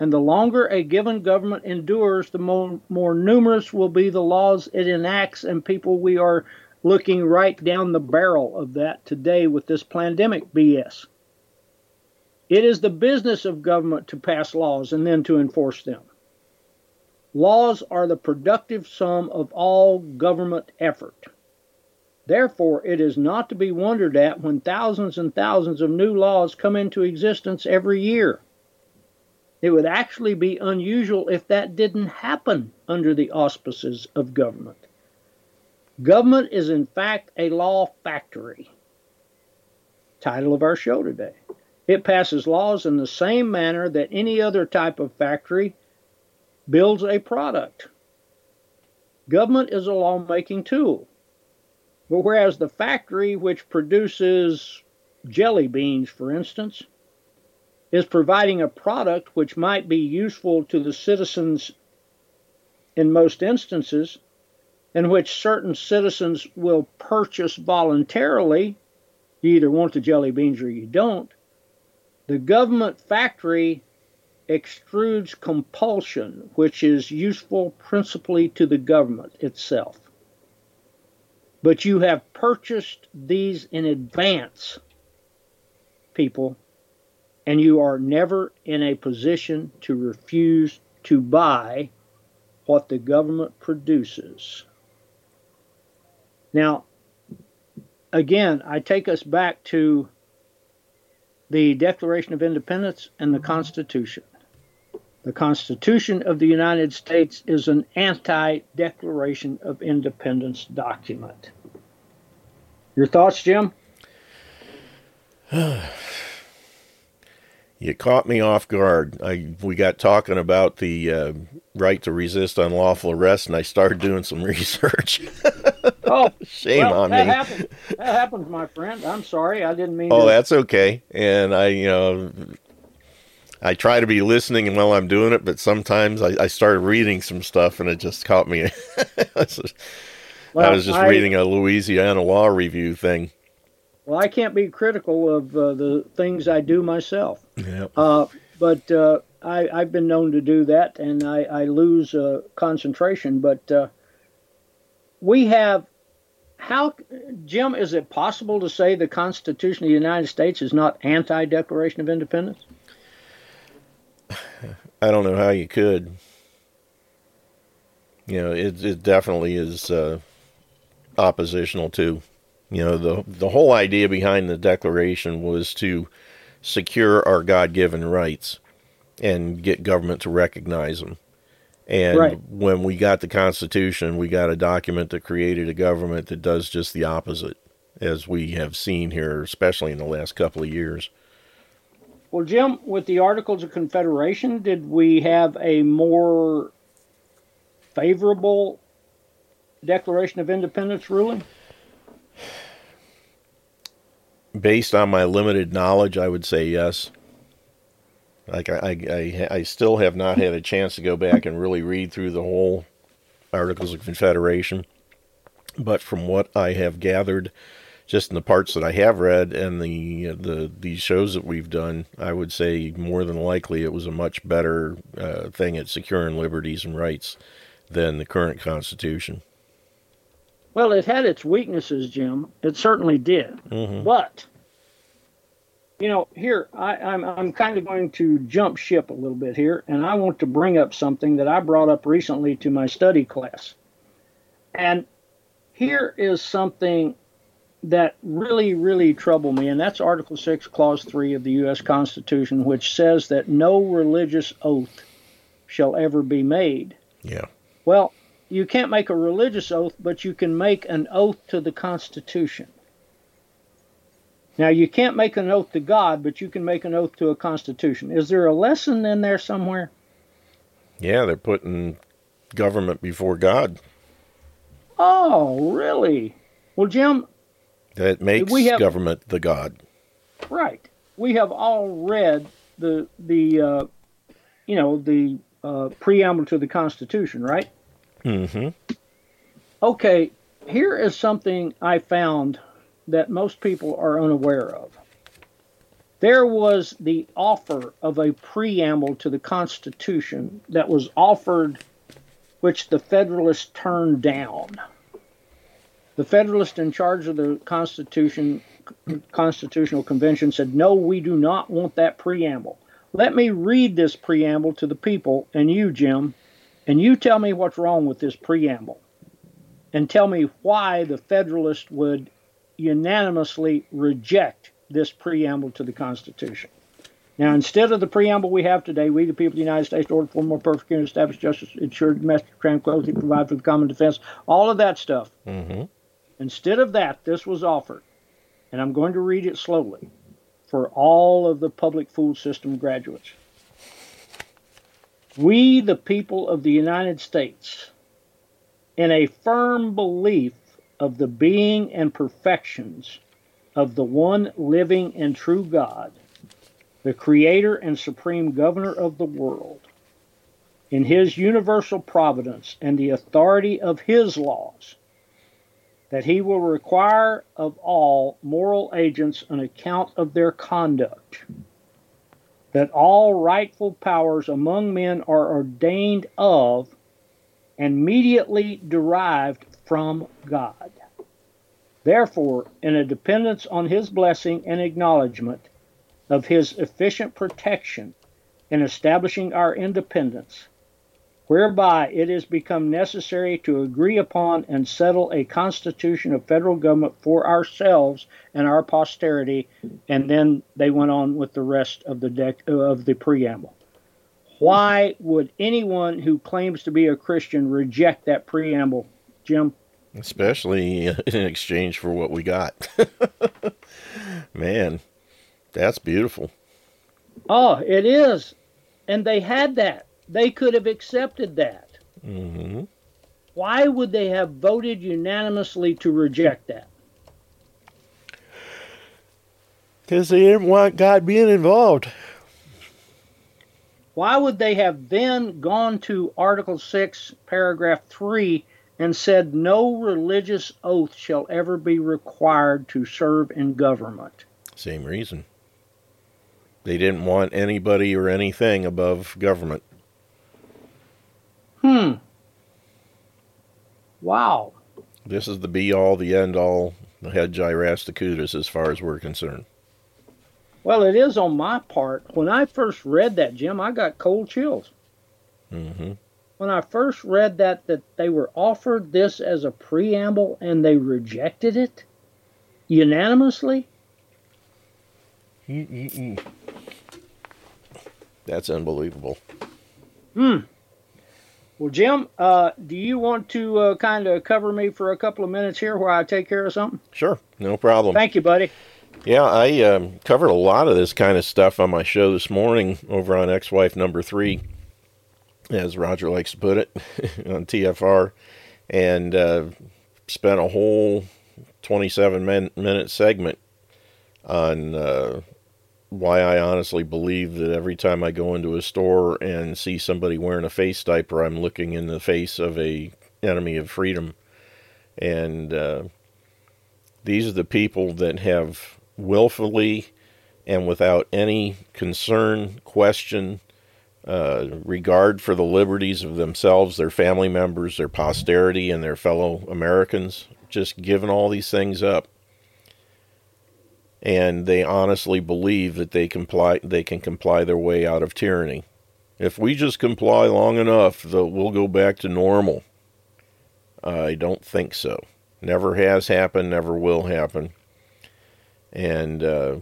And the longer a given government endures, the more, more numerous will be the laws it enacts, and people, we are looking right down the barrel of that today with this pandemic B S. It is the business of government to pass laws and then to enforce them. Laws are the productive sum of all government effort. Therefore, it is not to be wondered at when thousands and thousands of new laws come into existence every year. It would actually be unusual if that didn't happen under the auspices of government. Government is, in fact, a law factory. Title of our show today. It passes laws in the same manner that any other type of factory builds a product. Government is a lawmaking tool. But whereas the factory which produces jelly beans, for instance, is providing a product which might be useful to the citizens in most instances, and which certain citizens will purchase voluntarily, you either want the jelly beans or you don't, the government factory extrudes compulsion, which is useful principally to the government itself. But you have purchased these in advance, people, and you are never in a position to refuse to buy what the government produces. Now, again, I take us back to the Declaration of Independence and the Constitution. The Constitution of the United States is an anti-Declaration of Independence document. Your thoughts, Jim? You caught me off guard. I, we got talking about the uh, right to resist unlawful arrest, and I started doing some research. Oh, shame well, on that me. Happened. That happens, my friend. I'm sorry. I didn't mean oh, to. Oh, that's okay. And I, you know, I try to be listening while I'm doing it, but sometimes I, I started reading some stuff, and it just caught me. just, well, I was just I, reading a Louisiana law review thing. Well, I can't be critical of uh, the things I do myself, yep. uh, but uh, I, I've been known to do that, and I, I lose uh, concentration. But uh, we have, how, Jim, is it possible to say the Constitution of the United States is not anti-Declaration of Independence? I don't know how you could. You know, it, it definitely is uh, oppositional to. You know, the the whole idea behind the Declaration was to secure our God-given rights and get government to recognize them. And right. When we got the Constitution, we got a document that created a government that does just the opposite, as we have seen here, especially in the last couple of years. Well, Jim, with the Articles of Confederation, did we have a more favorable Declaration of Independence ruling? Based on my limited knowledge, I would say yes. Like I, I, I still have not had a chance to go back and really read through the whole Articles of Confederation. But from what I have gathered, just in the parts that I have read and the the these shows that we've done, I would say more than likely it was a much better uh, thing at securing liberties and rights than the current Constitution. Well, it had its weaknesses, Jim. It certainly did. Mm-hmm. But, you know, here, I, I'm, I'm kind of going to jump ship a little bit here, and I want to bring up something that I brought up recently to my study class. And here is something that really, really troubled me, and that's Article six, Clause three of the U S Constitution, which says that no religious oath shall ever be made. Yeah. Well, you can't make a religious oath, but you can make an oath to the Constitution. Now, you can't make an oath to God, but you can make an oath to a Constitution. Is there a lesson in there somewhere? Yeah, they're putting government before God. Oh, really? Well, Jim... That makes we have, government the God. Right. We have all read the, the uh, you know, the uh, preamble to the Constitution, right? Mm-hmm. Okay, here is something I found that most people are unaware of. There was the offer of a preamble to the Constitution that was offered, which the Federalists turned down. The Federalist in charge of the Constitution, Constitutional Convention said, no, we do not want that preamble. Let me read this preamble to the people and you, Jim, And you tell me what's wrong with this preamble, and tell me why the Federalists would unanimously reject this preamble to the Constitution. Now, instead of the preamble we have today, we, the people of the United States, order for more perfect and established justice, ensure domestic tranquility, provide for the common defense, all of that stuff. Mm-hmm. Instead of that, this was offered, and I'm going to read it slowly, for all of the public fool system graduates. We, the people of the United States, in a firm belief of the being and perfections of the one living and true God, the Creator and Supreme Governor of the world, in His universal providence and the authority of His laws, that He will require of all moral agents an account of their conduct, that all rightful powers among men are ordained of and immediately derived from God. Therefore, in a dependence on His blessing and acknowledgment of His efficient protection in establishing our independence, whereby it has become necessary to agree upon and settle a constitution of federal government for ourselves and our posterity. And then they went on with the rest of the dec- of the preamble. Why would anyone who claims to be a Christian reject that preamble, Jim? Especially in exchange for what we got. Man. That's beautiful. Oh, it is. And they had that. They could have accepted that. Mm-hmm. Why would they have voted unanimously to reject that? Because they didn't want God being involved. Why would they have then gone to Article six, Paragraph three, and said, no religious oath shall ever be required to serve in government? Same reason. They didn't want anybody or anything above government. Hmm. Wow. This is the be-all, the end-all, the head gyrastacudas as far as we're concerned. Well, it is on my part. When I first read that, Jim, I got cold chills. Mm-hmm. When I first read that, that they were offered this as a preamble and they rejected it unanimously. Mm-mm-mm. That's unbelievable. Hmm. Well, Jim, uh, do you want to uh, kind of cover me for a couple of minutes here while I take care of something? Sure, no problem. Thank you, buddy. Yeah, I um, covered a lot of this kind of stuff on my show this morning over on Ex-Wife Number Three, as Roger likes to put it, on T F R, and uh, spent a whole twenty-seven-minute segment on uh, why I honestly believe that every time I go into a store and see somebody wearing a face diaper, I'm looking in the face of a enemy of freedom. And uh, these are the people that have willfully and without any concern, question, uh, regard for the liberties of themselves, their family members, their posterity, and their fellow Americans, just given all these things up. And they honestly believe that they comply, they can comply their way out of tyranny. If we just comply long enough, though, we'll go back to normal. Uh, I don't think so. Never has happened, never will happen. And uh,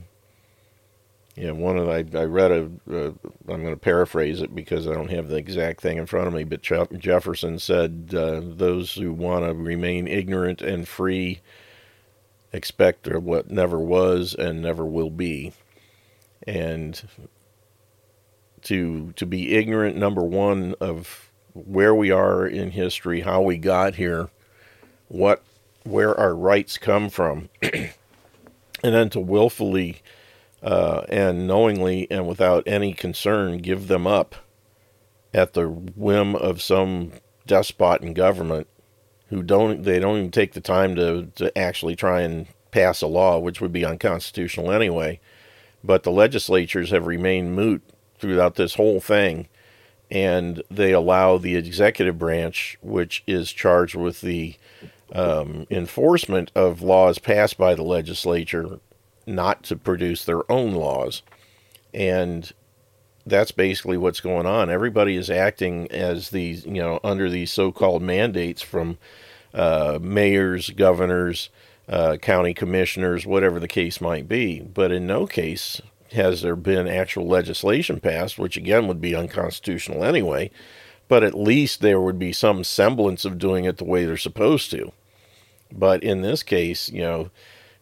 yeah, one of the, I, I read a, uh, I'm going to paraphrase it because I don't have the exact thing in front of me, but Jefferson said, uh, those who want to remain ignorant and free expect what never was and never will be. And to to be ignorant, number one, of where we are in history, how we got here, what where our rights come from, and then to willfully uh, and knowingly and without any concern give them up at the whim of some despot in government who don't, they don't even take the time to, to actually try and pass a law, which would be unconstitutional anyway. But the legislatures have remained moot throughout this whole thing, and they allow the executive branch, which is charged with the um, enforcement of laws passed by the legislature, not to produce their own laws. And that's basically what's going on. Everybody is acting as these, you know, under these so-called mandates from uh, mayors, governors, uh, county commissioners, whatever the case might be. But in no case has there been actual legislation passed, which again would be unconstitutional anyway, but at least there would be some semblance of doing it the way they're supposed to. But in this case, you know,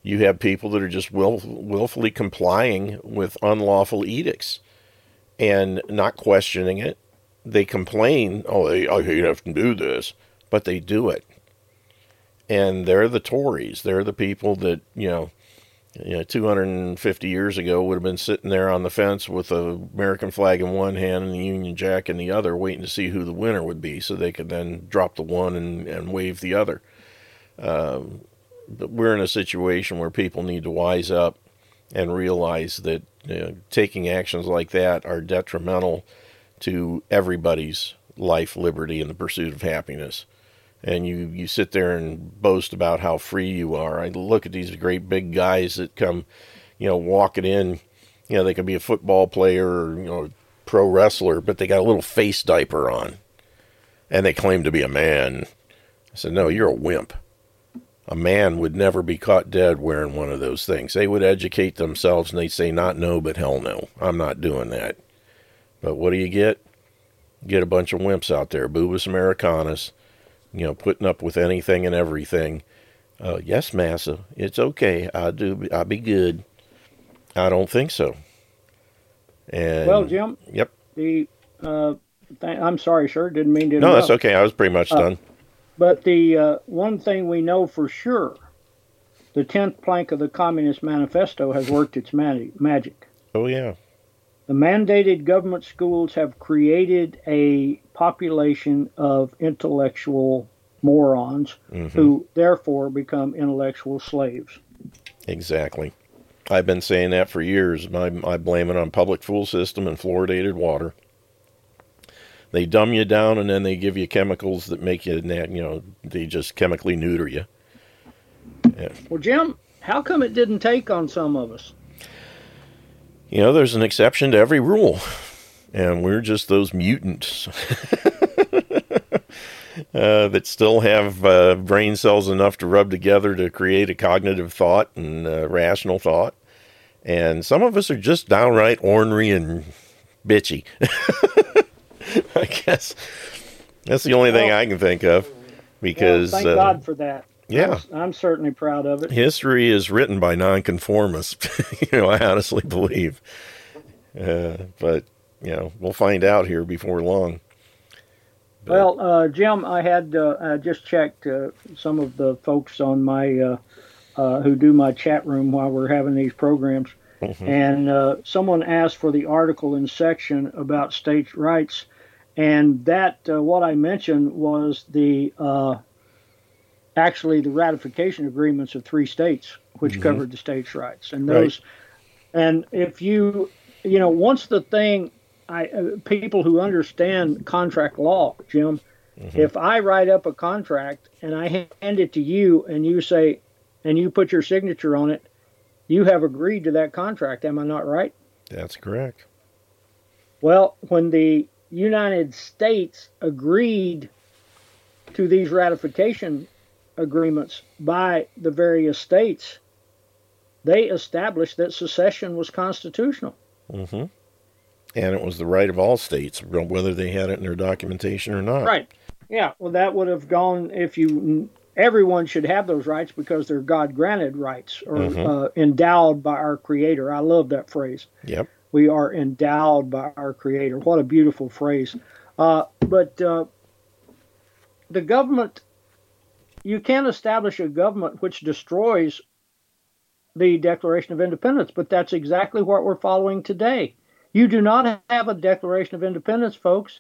you have people that are just will, willfully complying with unlawful edicts and not questioning it. They complain, oh, they, I hate having to do this, but they do it. And they're the Tories. They're the people that, you know, you know, two hundred fifty years ago would have been sitting there on the fence with the American flag in one hand and the Union Jack in the other, waiting to see who the winner would be so they could then drop the one and, and wave the other. Um, but we're in a situation where people need to wise up and realize that you know, taking actions like that are detrimental to everybody's life, liberty, and the pursuit of happiness. And you, you sit there and boast about how free you are. I look at these great big guys that come, you know, walking in. You know, they could be a football player or, you know, pro wrestler, but they got a little face diaper on. And they claim to be a man. I said, no, you're a wimp. A man would never be caught dead wearing one of those things. They would educate themselves and they'd say, not no, but hell no. I'm not doing that. But what do you get? You get a bunch of wimps out there, boobus Americanus, you know, putting up with anything and everything. Uh, yes, massa, it's okay. I do. I be good. I don't think so. And well, Jim. Yep. The uh, th- I'm sorry, sir. Didn't mean to. No, interrupt. That's okay. I was pretty much uh, done. But the uh, one thing we know for sure, the tenth plank of the Communist Manifesto has worked its mag- magic. Oh, yeah. The mandated government schools have created a population of intellectual morons mm-hmm. who therefore become intellectual slaves. Exactly. I've been saying that for years. I, I blame it on public school system and fluoridated water. They dumb you down, and then they give you chemicals that make you, you know, they just chemically neuter you. Yeah. Well, Jim, how come it didn't take on some of us? You know, there's an exception to every rule, and we're just those mutants uh, that still have uh, brain cells enough to rub together to create a cognitive thought and uh, rational thought. And some of us are just downright ornery and bitchy. I guess that's the only well, thing I can think of because well, thank uh, God for that. Yeah, I'm, I'm certainly proud of it. History is written by nonconformists. you know, I honestly believe, uh, but you know, we'll find out here before long. But, well, uh, Jim, I had uh, I just checked uh, some of the folks on my uh, uh, who do my chat room while we're having these programs, mm-hmm. and uh, someone asked for the article and section about states' rights. And that, uh, what I mentioned was the, uh, actually the ratification agreements of three states, which mm-hmm. covered the states' rights. And those, right. and if you, you know, once the thing, I, uh, people who understand contract law, Jim, mm-hmm. if I write up a contract and I hand it to you and you say, and you put your signature on it, you have agreed to that contract. Am I not right? That's correct. Well, when the United States agreed to these ratification agreements by the various states, they established that secession was constitutional. Mm-hmm. And it was the right of all states, whether they had it in their documentation or not. Right. Yeah, well, that would have gone if you... Everyone should have those rights because they're God-granted rights or mm-hmm. uh, endowed by our Creator. I love that phrase. Yep. We are endowed by our Creator. What a beautiful phrase. Uh, but uh, the government, you can't establish a government which destroys the Declaration of Independence, but that's exactly what we're following today. You do not have a Declaration of Independence, folks.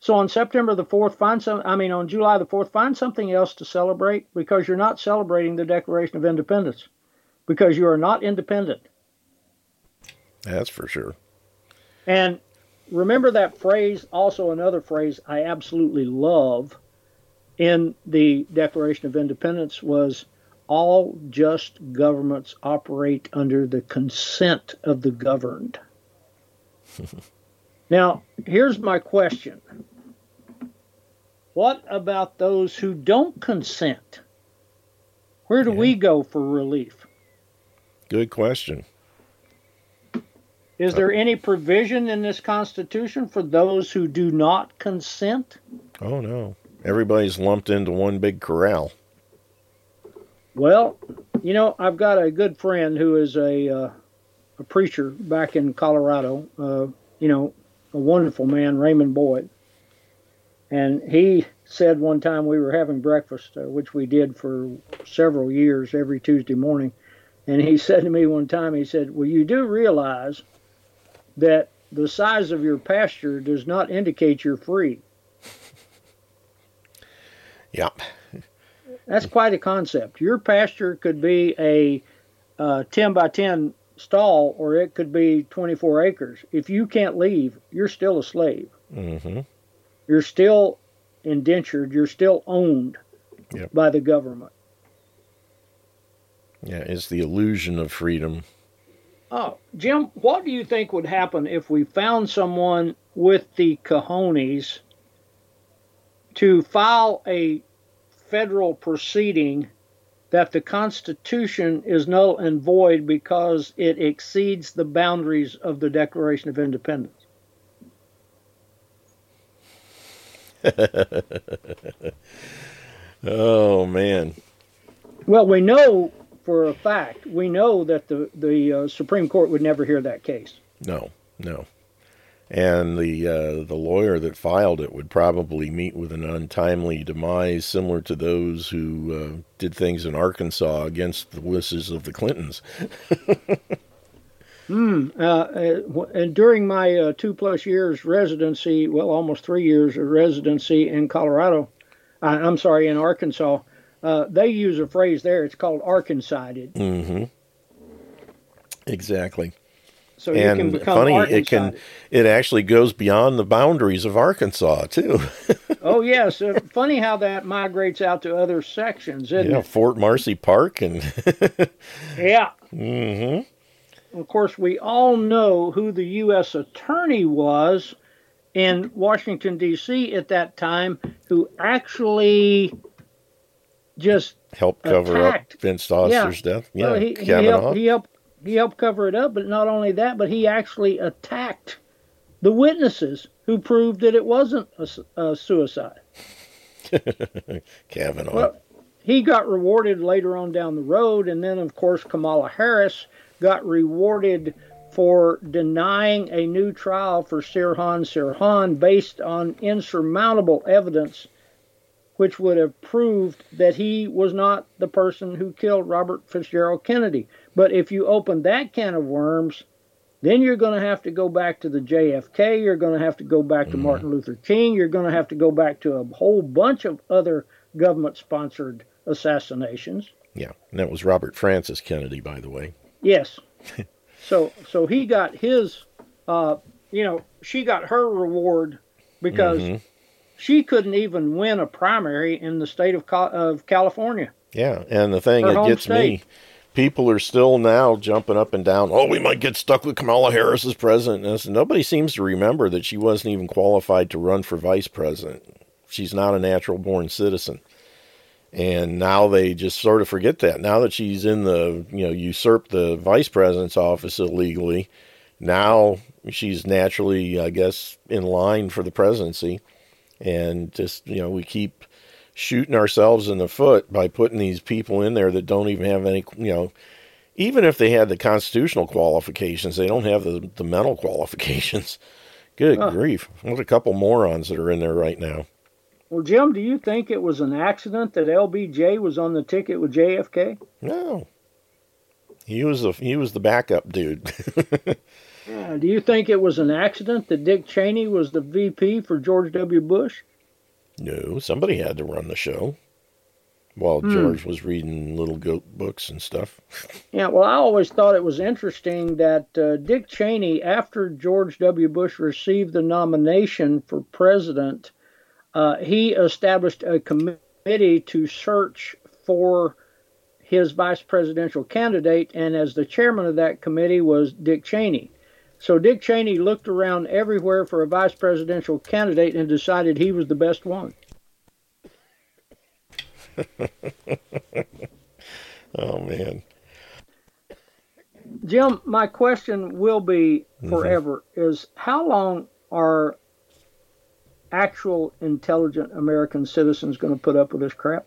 So on September the fourth, find some. I mean, on July the fourth, find something else to celebrate because you're not celebrating the Declaration of Independence because you are not independent. That's for sure. And remember that phrase, also another phrase I absolutely love in the Declaration of Independence was, all just governments operate under the consent of the governed. Now, here's my question. What about those who don't consent? Where do yeah. we go for relief? Good question. Is there uh, any provision in this Constitution for those who do not consent? Oh, no. Everybody's lumped into one big corral. Well, you know, I've got a good friend who is a uh, a preacher back in Colorado, uh, you know, a wonderful man, Raymond Boyd. And he said one time we were having breakfast, uh, which we did for several years every Tuesday morning. And he said to me one time, he said, well, you do realize that the size of your pasture does not indicate you're free. Yep. That's quite a concept. Your pasture could be a uh, ten by ten stall, or it could be twenty-four acres. If you can't leave, you're still a slave. Mm-hmm. You're still indentured. You're still owned yep. by the government. Yeah, it's the illusion of freedom. Oh, Jim, what do you think would happen if we found someone with the cojones to file a federal proceeding that the Constitution is null and void because it exceeds the boundaries of the Declaration of Independence? Oh, man. Well, we know for a fact, we know that the, the uh, Supreme Court would never hear that case. No, no. And the uh, the lawyer that filed it would probably meet with an untimely demise similar to those who uh, did things in Arkansas against the wishes of the Clintons. Hmm. Uh, and during my uh, two-plus years residency, well, almost three years of residency in Colorado, I, I'm sorry, in Arkansas, uh, they use a phrase there. It's called Arkansided. Mm-hmm. Exactly. So and you can become funny, Arkansided. it can it actually goes beyond the boundaries of Arkansas too. Oh yes, yeah, so funny how that migrates out to other sections, isn't yeah, it? Fort Marcy Park and yeah. Mm-hmm. Of course, we all know who the U S attorney was in Washington, D C at that time, who actually just helped cover attacked. up Vince Foster's yeah. death. Yeah, well, he, he, helped, he, helped, he helped cover it up, but not only that, but he actually attacked the witnesses who proved that it wasn't a, a suicide. Kavanaugh. Well, he got rewarded later on down the road, and then, of course, Kamala Harris got rewarded for denying a new trial for Sirhan Sirhan based on insurmountable evidence, which would have proved that he was not the person who killed Robert Fitzgerald Kennedy. But if you open that can of worms, then you're going to have to go back to the J F K, you're going to have to go back to mm. Martin Luther King, you're going to have to go back to a whole bunch of other government-sponsored assassinations. Yeah, and that was Robert Francis Kennedy, by the way. Yes. So so he got his, uh, you know, she got her reward because mm-hmm. she couldn't even win a primary in the state of of California. Yeah, and the thing that gets state. me, people are still now jumping up and down, oh, we might get stuck with Kamala Harris as president. And nobody seems to remember that she wasn't even qualified to run for vice president. She's not a natural-born citizen. And now they just sort of forget that. Now that she's in the, you know, usurped the vice president's office illegally, now she's naturally, I guess, in line for the presidency. And just, you know, we keep shooting ourselves in the foot by putting these people in there that don't even have any, you know, even if they had the constitutional qualifications, they don't have the, the mental qualifications. Good huh. grief. There's a couple morons that are in there right now. Well, Jim, do you think it was an accident that L B J was on the ticket with J F K? No, he was the he was the backup dude. Yeah, do you think it was an accident that Dick Cheney was the V P for George W. Bush? No, somebody had to run the show while hmm. George was reading little goat books and stuff. Yeah, well, I always thought it was interesting that uh, Dick Cheney, after George W. Bush received the nomination for president, Uh, he established a committee to search for his vice presidential candidate, and as the chairman of that committee was Dick Cheney. So Dick Cheney looked around everywhere for a vice presidential candidate and decided he was the best one. Oh, man. Jim, my question will be forever mm-hmm. is how long are actual intelligent American citizens going to put up with this crap?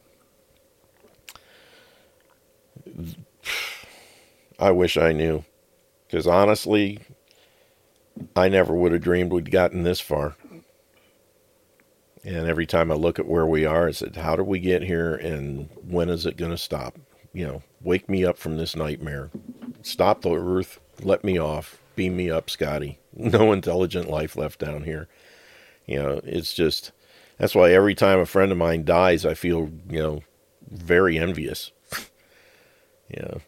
I wish I knew, because honestly, I never would have dreamed we'd gotten this far. And every time I look at where we are, I said, how did we get here and when is it going to stop? You know, wake me up from this nightmare. Stop the earth. Let me off. Beam me up, Scotty. No intelligent life left down here. You know, it's just, that's why every time a friend of mine dies, I feel, you know, very envious. You know,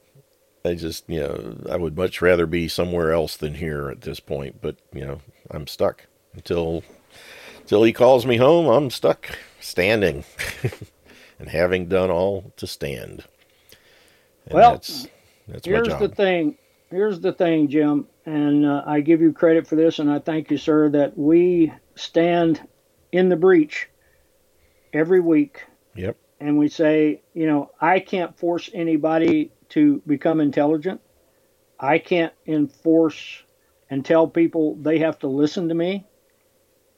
I just, you know, I would much rather be somewhere else than here at this point. But, you know, I'm stuck until, until he calls me home. I'm stuck standing and having done all to stand. And well, that's, that's here's my job. the thing. Here's the thing, Jim. And uh, I give you credit for this. And I thank you, sir, that we stand in the breach every week. Yep. And we say, you know, I can't force anybody to become intelligent. I can't enforce and tell people they have to listen to me.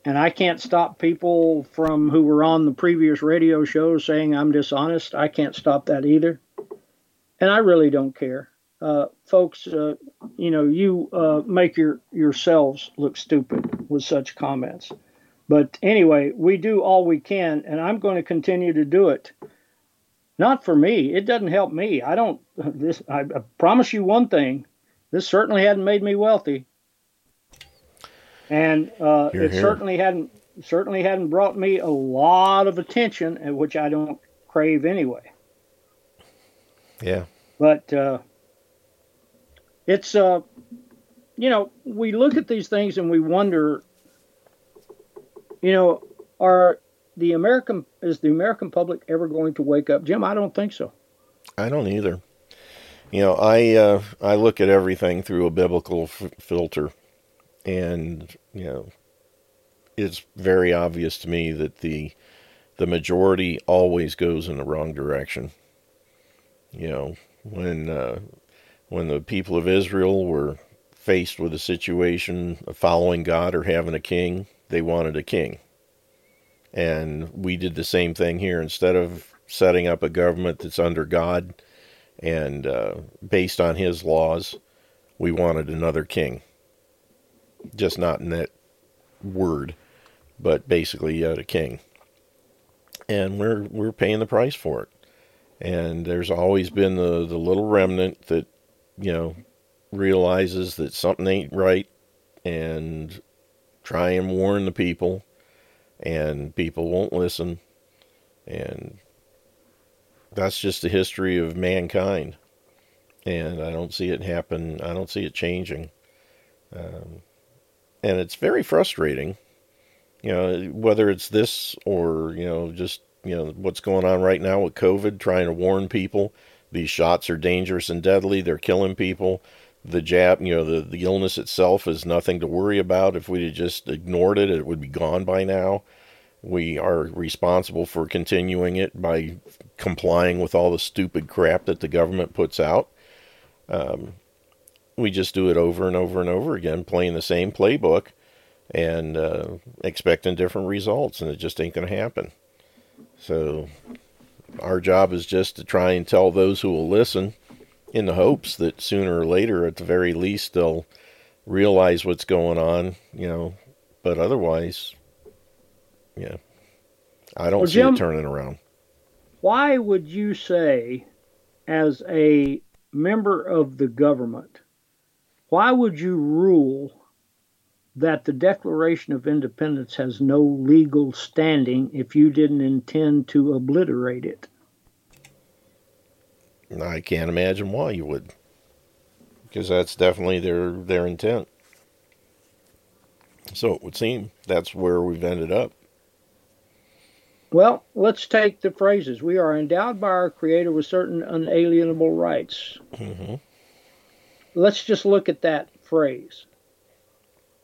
And I can't stop people from who were on the previous radio show saying I'm dishonest. I can't stop that either. And I really don't care. Uh, folks, uh, you know, you uh, make your yourselves look stupid with such comments. But anyway, we do all we can, and I'm going to continue to do it. Not for me. It doesn't help me. I don't. This, I, I promise you one thing. This certainly hadn't made me wealthy, and uh, here, it here. certainly hadn't certainly hadn't brought me a lot of attention, which I don't crave anyway. Yeah. But uh, it's uh, you know, we look at these things and we wonder, you know, are. The American is the American public ever going to wake up, Jim? I don't think so. I don't either. You know, I uh, I look at everything through a biblical f- filter, and you know, it's very obvious to me that the the majority always goes in the wrong direction. You know, when uh, when the people of Israel were faced with a situation of following God or having a king, they wanted a king. And we did the same thing here. Instead of setting up a government that's under God and uh, based on his laws, we wanted another king. Just not in that word, but basically you had a king. And we're we're paying the price for it. And there's always been the, the little remnant that, you know, realizes that something ain't right and try and warn the people. And people won't listen. And that's just the history of mankind. And I don't see it happen. I don't see it changing. Um, and it's very frustrating. You know, whether it's this or, you know, just, you know, what's going on right now with COVID, trying to warn people. These shots are dangerous and deadly. They're killing people. The jab, you know, the, the illness itself is nothing to worry about. If we had just ignored it, it would be gone by now. We are responsible for continuing it by complying with all the stupid crap that the government puts out. Um, we just do it over and over and over again, playing the same playbook and uh, expecting different results, and it just ain't going to happen. So our job is just to try and tell those who will listen, in the hopes that sooner or later, at the very least, they'll realize what's going on, you know, but otherwise, yeah, I don't well, see Jim, it turning around. Why would you say, as a member of the government, why would you rule that the Declaration of Independence has no legal standing if you didn't intend to obliterate it? I can't imagine why you would, because that's definitely their their intent. So it would seem that's where we've ended up. Well, let's take the phrases. We are endowed by our Creator with certain unalienable rights. Mm-hmm. Let's just look at that phrase.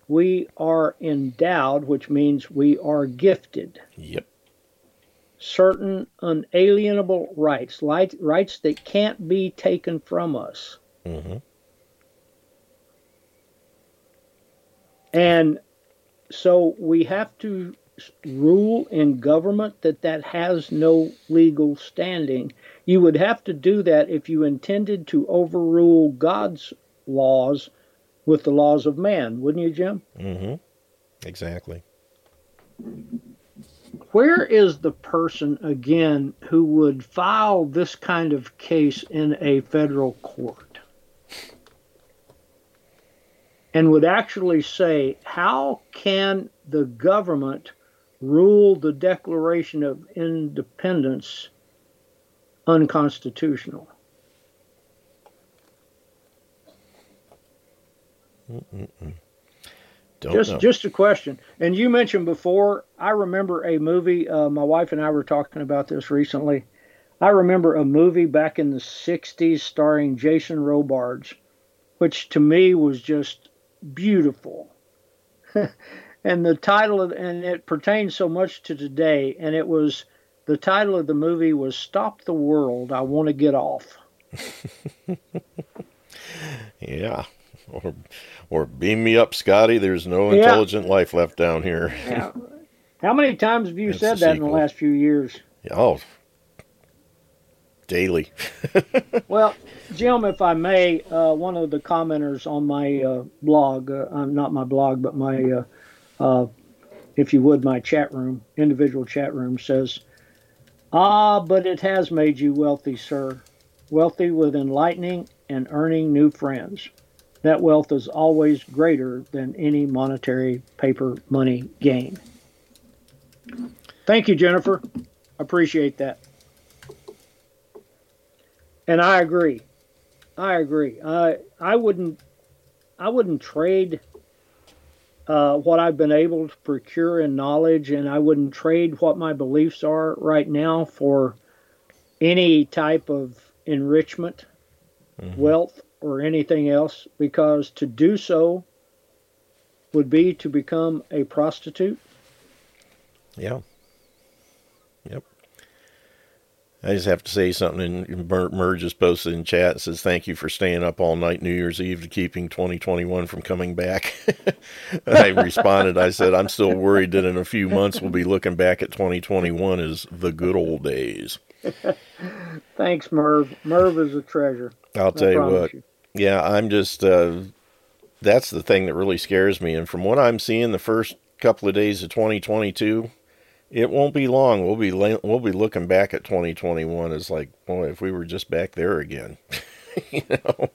we are endowed, which means we are gifted. Yep. Certain unalienable rights, right, rights that can't be taken from us. Mm-hmm. And so we have to rule in government that that has no legal standing. You would have to do that if you intended to overrule God's laws with the laws of man, wouldn't you, Jim? Mm-hmm. Exactly. Where is the person, again, who would file this kind of case in a federal court and would actually say, how can the government rule the Declaration of Independence unconstitutional? Mm-mm-mm. Don't just know. Just a question. And you mentioned before, I remember a movie, uh, my wife and I were talking about this recently. I remember a movie back in the sixties starring Jason Robards, which to me was just beautiful. And the title of, and it pertains so much to today, and it was, the title of the movie was Stop the World, I Want to Get Off. Yeah. Or, or beam me up, Scotty. There's no intelligent yeah. life left down here. Yeah. How many times have you That's said that sequel. in the last few years? Oh, daily. Well, Jim, if I may, uh, one of the commenters on my uh, blog, uh, not my blog, but my, uh, uh, if you would, my chat room, individual chat room says, "Ah, but it has made you wealthy, sir. Wealthy with enlightening and earning new friends. That wealth is always greater than any monetary paper money gain." Thank you, Jennifer. Appreciate that. And I agree. I agree. I uh, I wouldn't I wouldn't trade uh, what I've been able to procure in knowledge, and I wouldn't trade what my beliefs are right now for any type of enrichment, mm-hmm. wealth, or anything else, because to do so would be to become a prostitute. Yeah. Yep. I just have to say something. And Mer just posted in chat and says, "Thank you for staying up all night New Year's Eve to keeping twenty twenty-one from coming back." I responded. I said, "I'm still worried that in a few months we'll be looking back at twenty twenty-one as the good old days." Thanks, Merv. Merv is a treasure. I'll tell you what. You. Yeah, I'm just, uh, that's the thing that really scares me. And from what I'm seeing the first couple of days of twenty twenty-two, it won't be long. We'll be we'll be looking back at twenty twenty-one as like, boy, if we were just back there again. You know?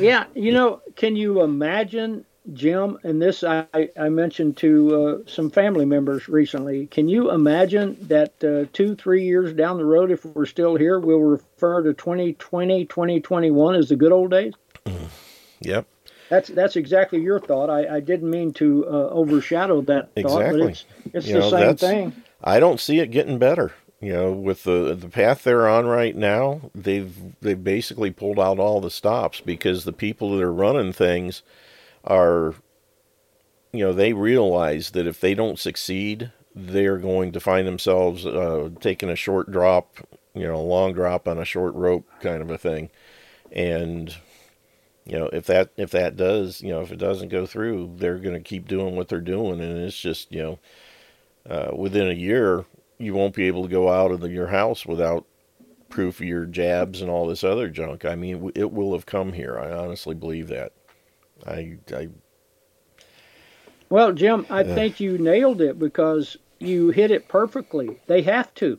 Yeah, you know, can you imagine, Jim, and this I, I mentioned to uh, some family members recently, can you imagine that uh, two, three years down the road, if we're still here, we'll refer to twenty twenty, twenty twenty-one as the good old days? Yep. That's that's exactly your thought. I, I didn't mean to uh, overshadow that exactly. thought, but it's, it's the know, same thing. I don't see it getting better. You know, with the the path they're on right now, they've they've basically pulled out all the stops because the people that are running things are, you know, they realize that if they don't succeed, they're going to find themselves uh, taking a short drop, you know, a long drop on a short rope kind of a thing. And, you know, if that, if that does, you know, if it doesn't go through, they're going to keep doing what they're doing. And it's just, you know, uh, within a year, you won't be able to go out of the, your house without proof of your jabs and all this other junk. I mean, it will have come here. I honestly believe that. I, I, well, Jim, I uh, think you nailed it because you hit it perfectly. They have to.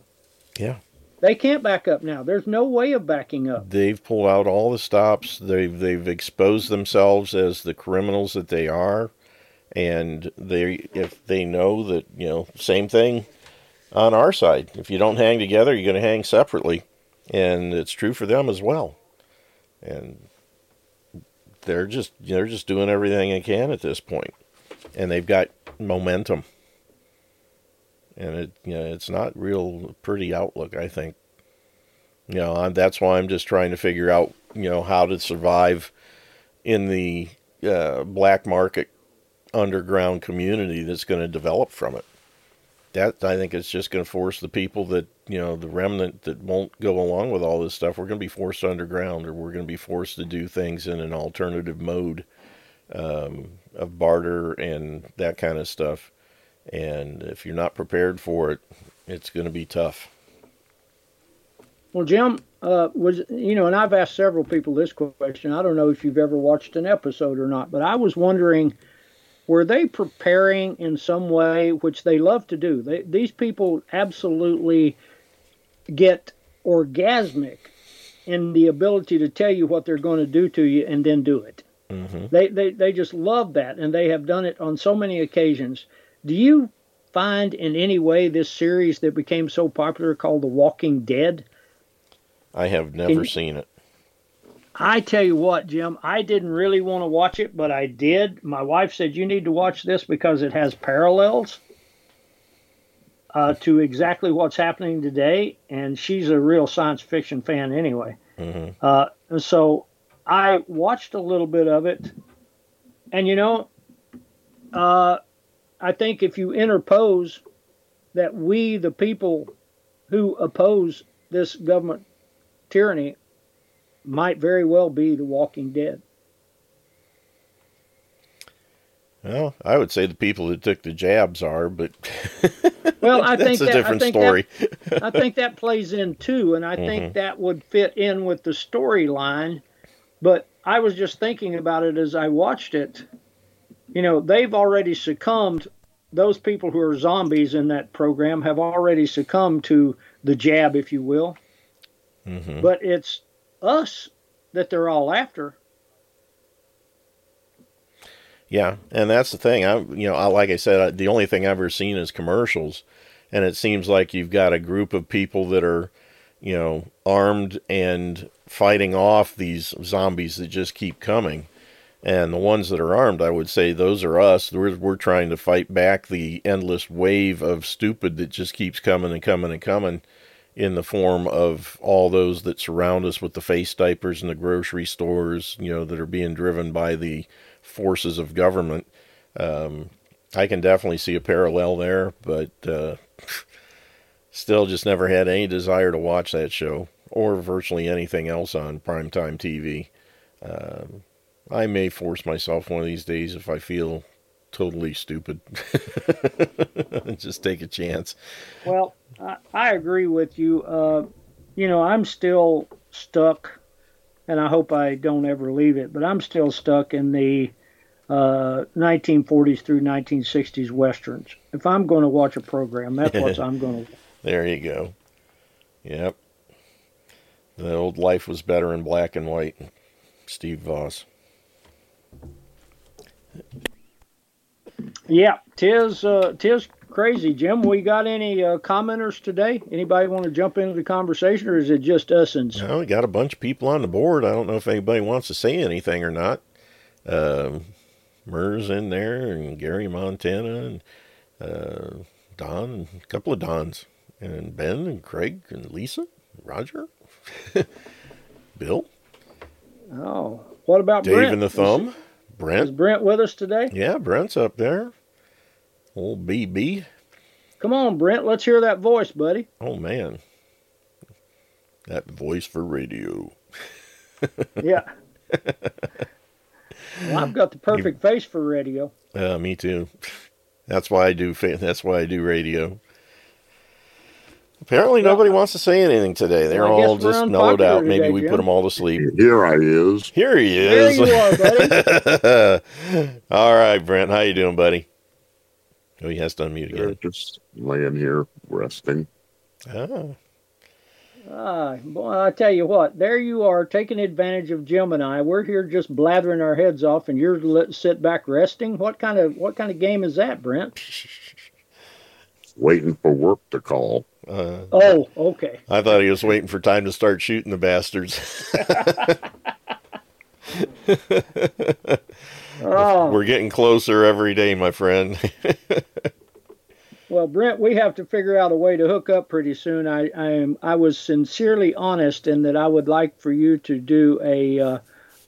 Yeah. They can't back up now. There's no way of backing up. They've pulled out all the stops. They've they've exposed themselves as the criminals that they are, and they if they know that, you know, same thing on our side. If you don't hang together, you're going to hang separately, and it's true for them as well. And They're just they're just doing everything they can at this point, and they've got momentum. And it you know it's not real pretty outlook, I think. You know I'm, that's why I'm just trying to figure out you know how to survive in the uh, black market underground community that's going to develop from it. That, I think, it's just going to force the people that, you know, the remnant that won't go along with all this stuff, we're going to be forced underground, or we're going to be forced to do things in an alternative mode um, of barter and that kind of stuff. And if you're not prepared for it, it's going to be tough. Well, Jim, uh, was you know, and I've asked several people this question. I don't know if you've ever watched an episode or not, but I was wondering, were they preparing in some way, which they love to do? They, these people absolutely get orgasmic in the ability to tell you what they're going to do to you and then do it. Mm-hmm. They, they they just love that, and they have done it on so many occasions. Do you find in any way this series that became so popular called The Walking Dead? I have never you, seen it. I tell you what, Jim, I didn't really want to watch it, but I did. My wife said, you need to watch this because it has parallels uh, to exactly what's happening today. And she's a real science fiction fan anyway. Mm-hmm. Uh, and so I watched a little bit of it. And, you know, uh, I think if you interpose that we, the people who oppose this government tyranny, might very well be The Walking Dead. Well, I would say the people that took the jabs are, but well, I that's think a that, different I think story. That, I think that plays in too, and I mm-hmm. think that would fit in with the storyline. But I was just thinking about it as I watched it. You know, they've already succumbed, those people who are zombies in that program have already succumbed to the jab, if you will. Mm-hmm. But it's us that they're all after. Yeah, and that's the thing. I, you know, I, like I said, I, the only thing I've ever seen is commercials, and it seems like you've got a group of people that are, you know, armed and fighting off these zombies that just keep coming. And the ones that are armed, I would say those are us. We're, we're trying to fight back the endless wave of stupid that just keeps coming and coming and coming in the form of all those that surround us with the face diapers and the grocery stores, you know, that are being driven by the forces of government. Um, I can definitely see a parallel there, but uh, still just never had any desire to watch that show or virtually anything else on primetime T V. Um, I may force myself one of these days if I feel totally stupid. Just take a chance. Well, I, I agree with you. Uh, you know, I'm still stuck, and I hope I don't ever leave it, but I'm still stuck in the uh, nineteen forties through nineteen sixties Westerns. If I'm going to watch a program, that's what I'm going to watch. There you go. Yep. The old life was better in black and white. Steve Voss. Yeah, tis uh, tis crazy, Jim. We got any uh, commenters today? Anybody want to jump into the conversation, or is it just us? And well, we got a bunch of people on the board. I don't know if anybody wants to say anything or not. Um, Murr's in there, and Gary Montana, and uh, Don, a couple of Dons, and Ben and Craig and Lisa, Roger, Bill. Oh, what about Dave Brent? And the Thumb? Brent. Is Brent with us today? Yeah, Brent's up there. Old B B. Come on, Brent. Let's hear that voice, buddy. Oh, man. That voice for radio. Yeah. Well, I've got the perfect you, face for radio. Uh, me too. That's why I do That's why I do radio. Apparently nobody wants to say anything today. They're all just mellowed out. Maybe we put them all to sleep. Here I is. Here he is. There you are, buddy. All right, Brent. How you doing, buddy? Oh, he has to unmute again. Yeah, just laying here, resting. Ah. Ah, boy, I tell you what. There you are, taking advantage of Jim and I. We're here just blathering our heads off, and you're let, sit back resting? What kind of what kind of game is that, Brent? Waiting for work to call. Uh, oh, okay. I thought he was waiting for time to start shooting the bastards. Oh. We're getting closer every day, my friend. Well, Brent, we have to figure out a way to hook up pretty soon. I, I am. I was sincerely honest in that I would like for you to do a uh,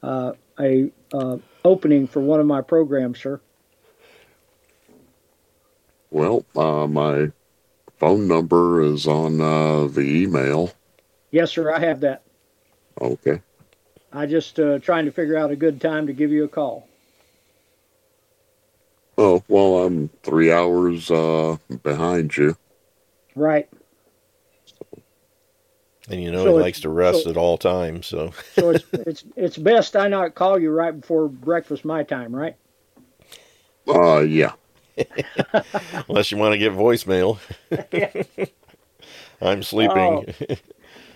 uh, a uh, opening for one of my programs, sir. Well, uh, my phone number is on uh, the email. Yes, sir, I have that. Okay. I just uh, trying to figure out a good time to give you a call. Oh, well, I'm three hours uh, behind you. Right. And you know so he likes to rest so, at all times, so. So it's it's it's best I not call you right before breakfast my time, right? Uh, yeah. Unless you want to get voicemail. I'm sleeping. Oh.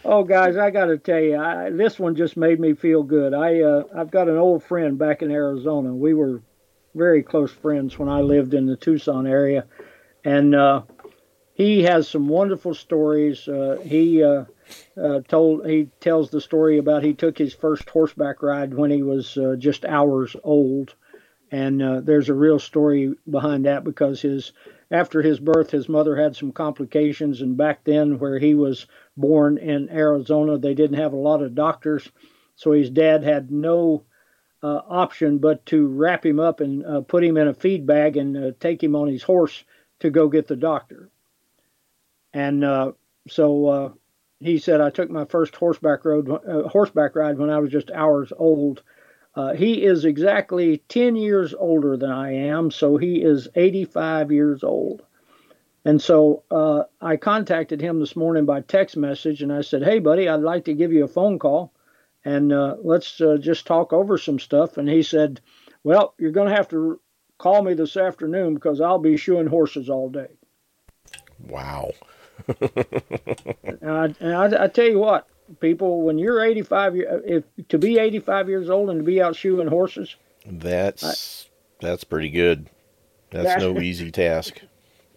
oh, guys, I got to tell you, I, this one just made me feel good. I uh, I've got an old friend back in Arizona. We were very close friends when I lived in the Tucson area, and uh, he has some wonderful stories. Uh, he uh, uh, told he tells the story about he took his first horseback ride when he was uh, just hours old. And uh, there's a real story behind that because his after his birth, his mother had some complications. And back then where he was born in Arizona, they didn't have a lot of doctors. So his dad had no uh, option but to wrap him up and uh, put him in a feed bag and uh, take him on his horse to go get the doctor. And uh, so uh, he said, I took my first horseback road, uh, horseback ride when I was just hours old. Uh, he is exactly ten years older than I am, so he is eighty-five years old. And so uh, I contacted him this morning by text message, and I said, hey, buddy, I'd like to give you a phone call, and uh, let's uh, just talk over some stuff. And he said, well, you're going to have to call me this afternoon because I'll be shoeing horses all day. Wow. and I, and I, I tell you what. People, when you're eighty-five, if to be eighty-five years old and to be out shoeing horses, that's I, that's pretty good. That's, that's no easy task.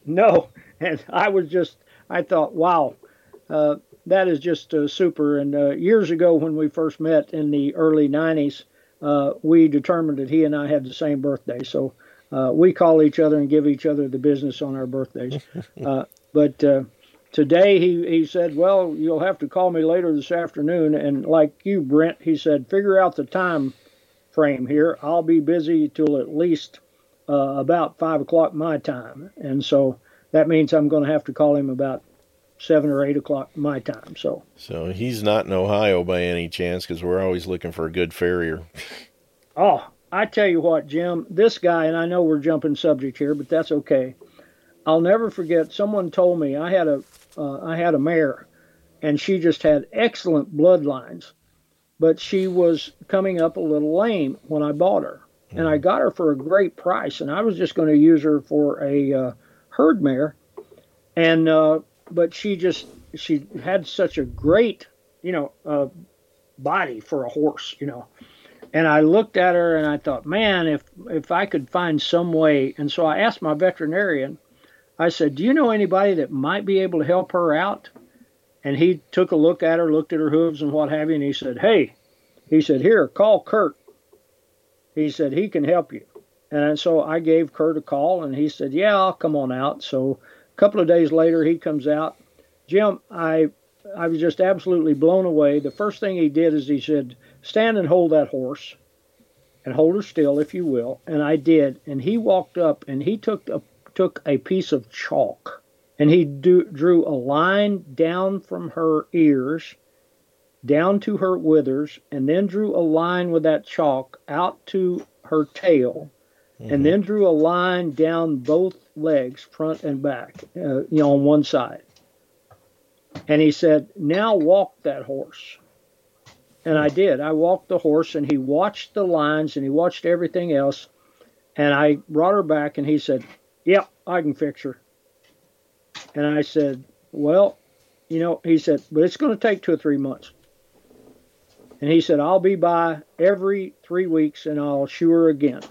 No, and I was just, I thought, wow, uh, that is just uh, super. And uh, years ago, when we first met in the early nineties, uh, we determined that he and I had the same birthday, so uh, we call each other and give each other the business on our birthdays. uh, but. Uh, Today, he, he said, well, you'll have to call me later this afternoon. And like you, Brent, he said, figure out the time frame here. I'll be busy till at least uh, about five o'clock my time. And so that means I'm going to have to call him about seven or eight o'clock my time. So so he's not in Ohio by any chance because we're always looking for a good farrier. Oh, I tell you what, Jim, this guy, and I know we're jumping subject here, but that's okay. I'll never forget, someone told me, I had a Uh, I had a mare, and she just had excellent bloodlines, but she was coming up a little lame when I bought her, and I got her for a great price, and I was just going to use her for a uh, herd mare, and uh, but she just she had such a great you know uh, body for a horse, you know, and I looked at her and I thought, man, if if I could find some way, and so I asked my veterinarian. I said, do you know anybody that might be able to help her out? And he took a look at her, looked at her hooves and what have you, and he said, hey, he said, here, call Kurt. He said, he can help you. And so I gave Kurt a call, and he said, yeah, I'll come on out. So a couple of days later, he comes out. Jim, I, I was just absolutely blown away. The first thing he did is he said, stand and hold that horse and hold her still, if you will. And I did. And he walked up, and he took a took a piece of chalk, and he do, drew a line down from her ears down to her withers, and then drew a line with that chalk out to her tail, mm-hmm. and then drew a line down both legs, front and back, uh, you know, on one side. And he said, now walk that horse. And I did. I walked the horse, and he watched the lines, and he watched everything else, and I brought her back, and he said, yep, I can fix her. And I said, well, you know, he said, but it's going to take two or three months. And he said, I'll be by every three weeks and I'll shoe her again.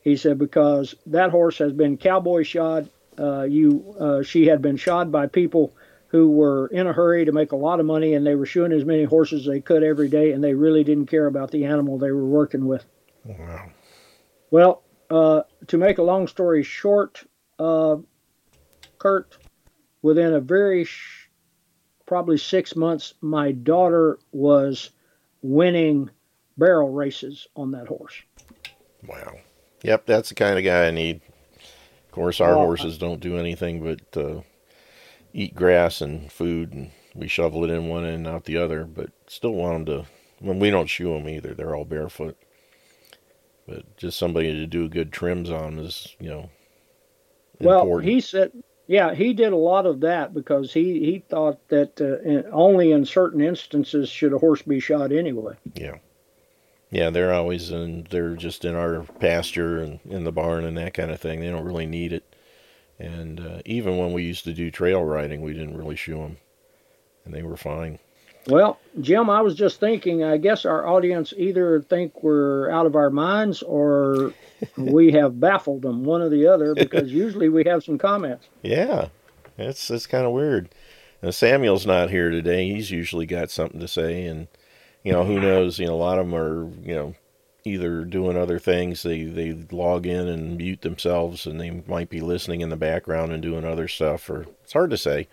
He said, because that horse has been cowboy shod. Uh, you, uh, she had been shod by people who were in a hurry to make a lot of money, and they were shoeing as many horses as they could every day, and they really didn't care about the animal they were working with. Wow. Well, Uh, to make a long story short, uh, Kurt, within a very, sh- probably six months, my daughter was winning barrel races on that horse. Wow. Yep, that's the kind of guy I need. course, our well, horses don't do anything but uh, eat grass and food, and we shovel it in one end and out the other, but still want them to... Well, we don't shoe them either. They're all barefoot. But just somebody to do good trims on is, you know, important. Well, he said... Yeah, he did a lot of that because he, he thought that uh, in, only in certain instances should a horse be shot anyway. Yeah. Yeah, they're always in, they're just in our pasture and in the barn and that kind of thing. They don't really need it. And uh, even when we used to do trail riding, we didn't really shoe them. And they were fine. Well, Jim, I was just thinking, I guess our audience either think we're out of our minds or we have baffled them, one or the other, because usually we have some comments. Yeah, that's, that's kind of weird. Now, Samuel's not here today. He's usually got something to say, and, you know, who knows? You know, a lot of them are, you know, either doing other things. They, they log in and mute themselves, and they might be listening in the background and doing other stuff. Or it's hard to say,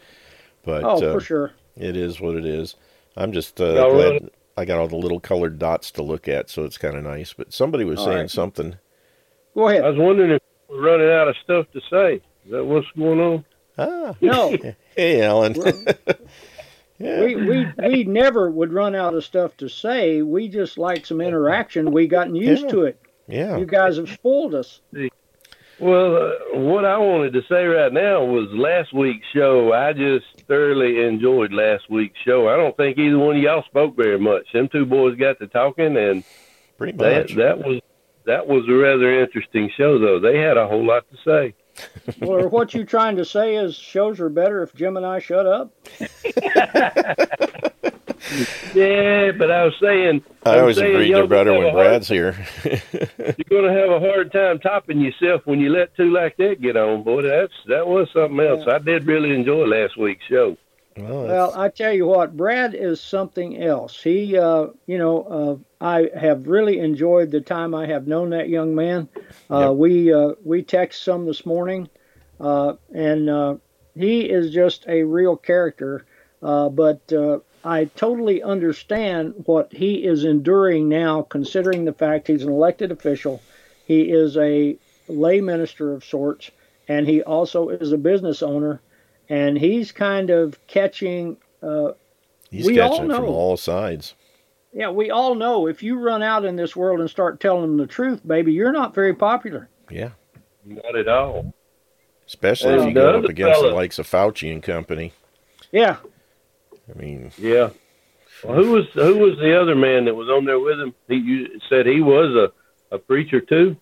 but oh, for uh, sure. It is what it is. I'm just uh, no, glad really. I got all the little colored dots to look at, so it's kind of nice. But somebody was all saying right. something. Go ahead. I was wondering if we're running out of stuff to say. Is that what's going on? Ah, no. Hey, Alan. yeah. We we we never would run out of stuff to say. We just like some interaction. We gotten used yeah. to it. Yeah. You guys have spoiled us. Well, uh, what I wanted to say right now was last week's show. I just thoroughly enjoyed last week's show. I don't think either one of y'all spoke very much. Them two boys got to talking, and pretty much. That, that was that was a rather interesting show, though. They had a whole lot to say. Well, what you're trying to say is shows are better if Jim and I shut up? Yeah, but I was saying... I, I always saying, agree they're better when Brad's hard, here. You're going to have a hard time topping yourself when you let two like that get on, boy. That's, that was something else. Yeah. I did really enjoy last week's show. Well, well, I tell you what, Brad is something else. He, uh, you know, uh, I have really enjoyed the time I have known that young man. Uh, yep. We uh, we text some this morning, uh, and uh, he is just a real character. Uh, but uh, I totally understand what he is enduring now, considering the fact he's an elected official. He is a lay minister of sorts, and he also is a business owner. And he's kind of catching... Uh, he's we catching all know, from all sides. Yeah, we all know if you run out in this world and start telling them the truth, baby, you're not very popular. Yeah. Not at all. Especially well, if you go up against fella. the likes of Fauci and company. Yeah. I mean... Yeah. Well, who was who was the other man that was on there with him? He you said he was a, a preacher too?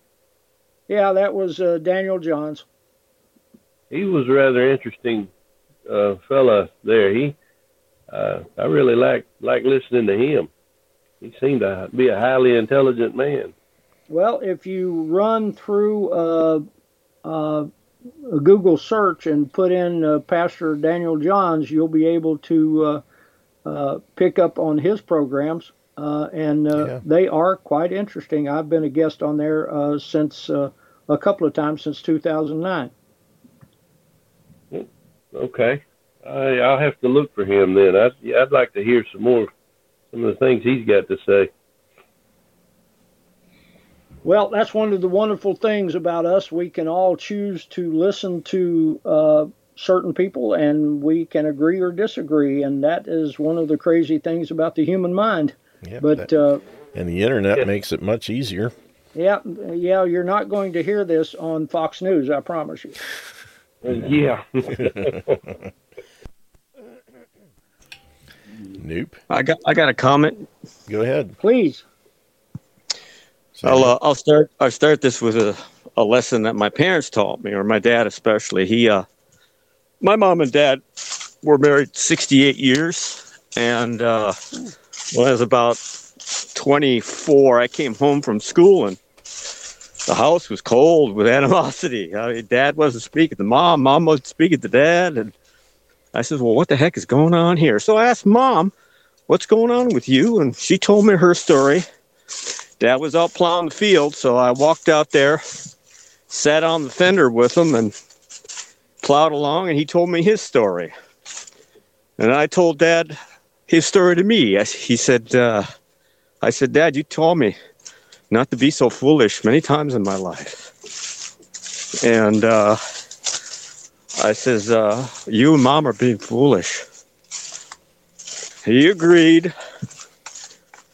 Yeah, that was uh, Daniel Johns. He was a rather interesting uh, fella there. He, uh, I really like like listening to him. He seemed to be a highly intelligent man. Well, if you run through uh, uh, a Google search and put in uh, Pastor Daniel Johns, you'll be able to uh, uh, pick up on his programs, uh, and uh, yeah. they are quite interesting. I've been a guest on there uh, since uh, a couple of times since two thousand nine. Okay, I, I'll have to look for him then. I, I'd like to hear some more, some of the things he's got to say. Well, that's one of the wonderful things about us. We can all choose to listen to uh, certain people, and we can agree or disagree, and that is one of the crazy things about the human mind. Yeah, but that, uh, and the Internet yeah. makes it much easier. Yeah, yeah, you're not going to hear this on Fox News, I promise you. Yeah. Nope. I got I got a comment. Go ahead, please. So, I'll uh, I'll start I'll start this with a, a lesson that my parents taught me, or my dad especially. He uh, my mom and dad were married sixty-eight years, and uh, when I was about twenty-four, I came home from school and the house was cold with animosity. I mean, Dad wasn't speaking to Mom. Mom wasn't speaking to Dad. And I said, well, what the heck is going on here? So I asked Mom, what's going on with you? And she told me her story. Dad was out plowing the field, so I walked out there, sat on the fender with him, and plowed along, and he told me his story. And I told Dad his story to me. I, he said, uh, I said, Dad, you told me not to be so foolish many times in my life. And uh, I says, uh, you and Mom are being foolish. He agreed.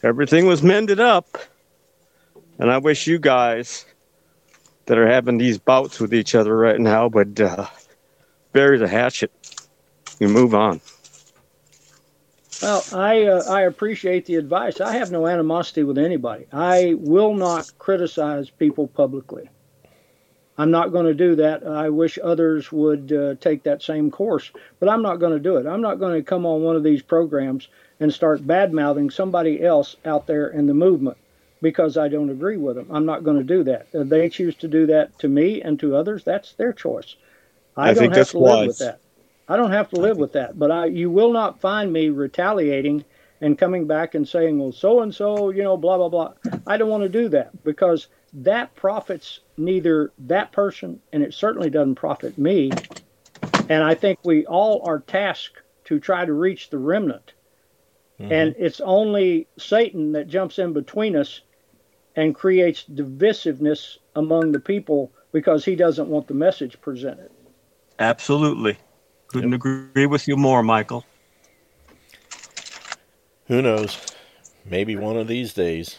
Everything was mended up. And I wish you guys that are having these bouts with each other right now would uh, bury the hatchet and move on. Well, I uh, I appreciate the advice. I have no animosity with anybody. I will not criticize people publicly. I'm not going to do that. I wish others would uh, take that same course, but I'm not going to do it. I'm not going to come on one of these programs and start bad-mouthing somebody else out there in the movement because I don't agree with them. I'm not going to do that. If they choose to do that to me and to others, that's their choice. I, I don't think have to wise. live with that. I don't have to live with that, but I, you will not find me retaliating and coming back and saying, well, so-and-so, you know, blah, blah, blah. I don't want to do that because that profits neither that person, and it certainly doesn't profit me. And I think we all are tasked to try to reach the remnant. Mm-hmm. And it's only Satan that jumps in between us and creates divisiveness among the people because he doesn't want the message presented. Absolutely. Couldn't agree with you more, Michael. Who knows? Maybe one of these days.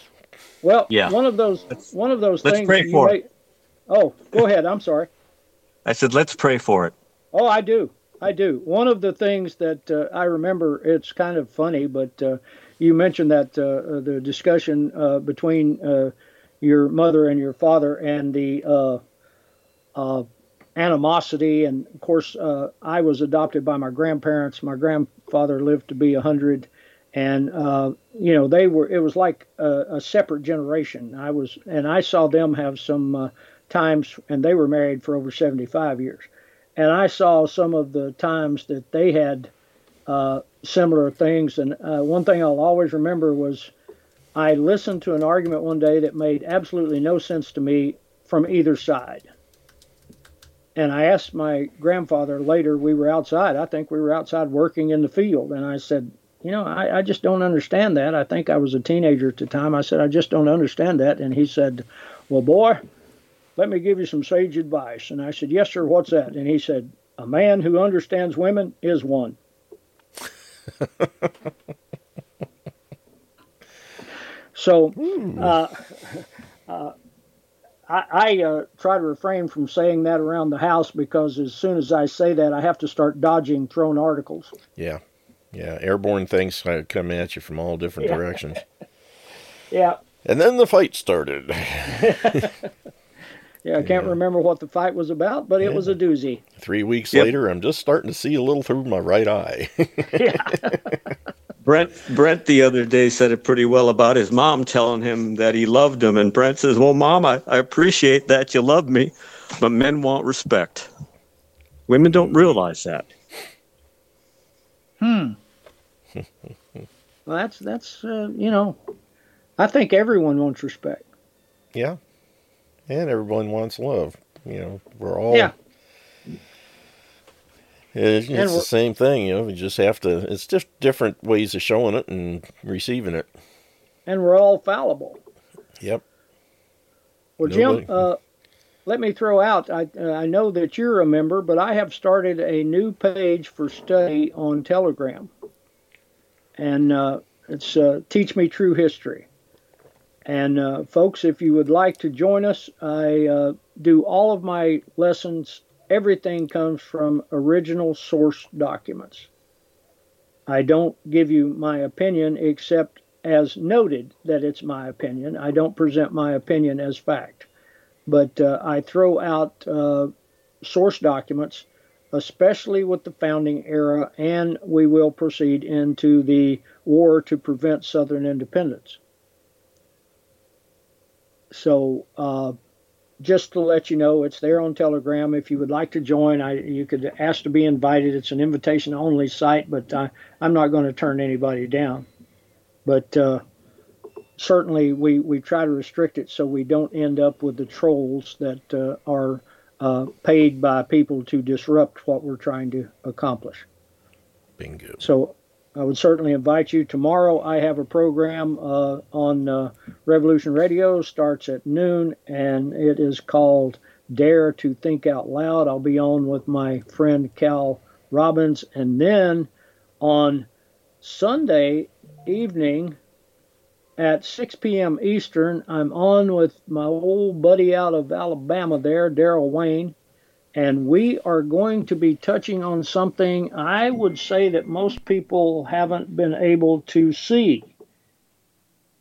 Well, yeah. one of those let's, one of those let's things. Let's pray for it. May... Oh, go ahead. I'm sorry. I said, let's pray for it. Oh, I do. I do. One of the things that uh, I remember, it's kind of funny, but uh, you mentioned that uh, the discussion uh, between uh, your mother and your father and the uh, uh, animosity. And of course, uh, I was adopted by my grandparents. My grandfather lived to be a hundred. And, uh, you know, they were, it was like a, a separate generation. I was, and I saw them have some uh, times, and they were married for over seventy-five years. And I saw some of the times that they had uh, similar things. And uh, one thing I'll always remember was I listened to an argument one day that made absolutely no sense to me from either side. And I asked my grandfather later, we were outside. I think we were outside working in the field. And I said, you know, I, I just don't understand that. I think I was a teenager at the time. I said, I just don't understand that. And he said, well, boy, let me give you some sage advice. And I said, yes, sir, what's that? And he said, a man who understands women is one. So uh, uh, I, I uh, try to refrain from saying that around the house because as soon as I say that, I have to start dodging thrown articles. Yeah, yeah, airborne things come at you from all different yeah. directions. Yeah. And then the fight started. Yeah, I can't yeah. remember what the fight was about, but it yeah. was a doozy. Three weeks yep. later, I'm just starting to see a little through my right eye. yeah. Brent Brent the other day said it pretty well about his mom telling him that he loved him. And Brent says, well, Mom, I, I appreciate that you love me, but men want respect. Women don't realize that. Hmm. Well, that's, that's uh, you know, I think everyone wants respect. Yeah. And everyone wants love. You know, we're all... Yeah. It's, it's the same thing, you know. We just have to... It's just different ways of showing it and receiving it. And we're all fallible. Yep. Well, Nobody. Jim, uh, let me throw out... I, uh, I know that you're a member, but I have started a new page for study on Telegram. And uh, it's uh, Teach Me True History. And uh, folks, if you would like to join us, I uh, do all of my lessons. Everything comes from original source documents. I don't give you my opinion except as noted that it's my opinion. I don't present my opinion as fact. But uh, I throw out uh, source documents, especially with the founding era, and we will proceed into the war to prevent Southern independence. So uh, just to let you know, it's there on Telegram. If you would like to join, I, you could ask to be invited. It's an invitation-only site, but I, I'm not going to turn anybody down. But uh, certainly we, we try to restrict it so we don't end up with the trolls that uh, are uh, paid by people to disrupt what we're trying to accomplish. Bingo. So I would certainly invite you. Tomorrow I have a program uh, on uh, Revolution Radio, starts at noon, and it is called Dare to Think Out Loud. I'll be on with my friend Cal Robbins. And then on Sunday evening at six p.m. Eastern, I'm on with my old buddy out of Alabama there, Darryl Wayne, and we are going to be touching on something I would say that most people haven't been able to see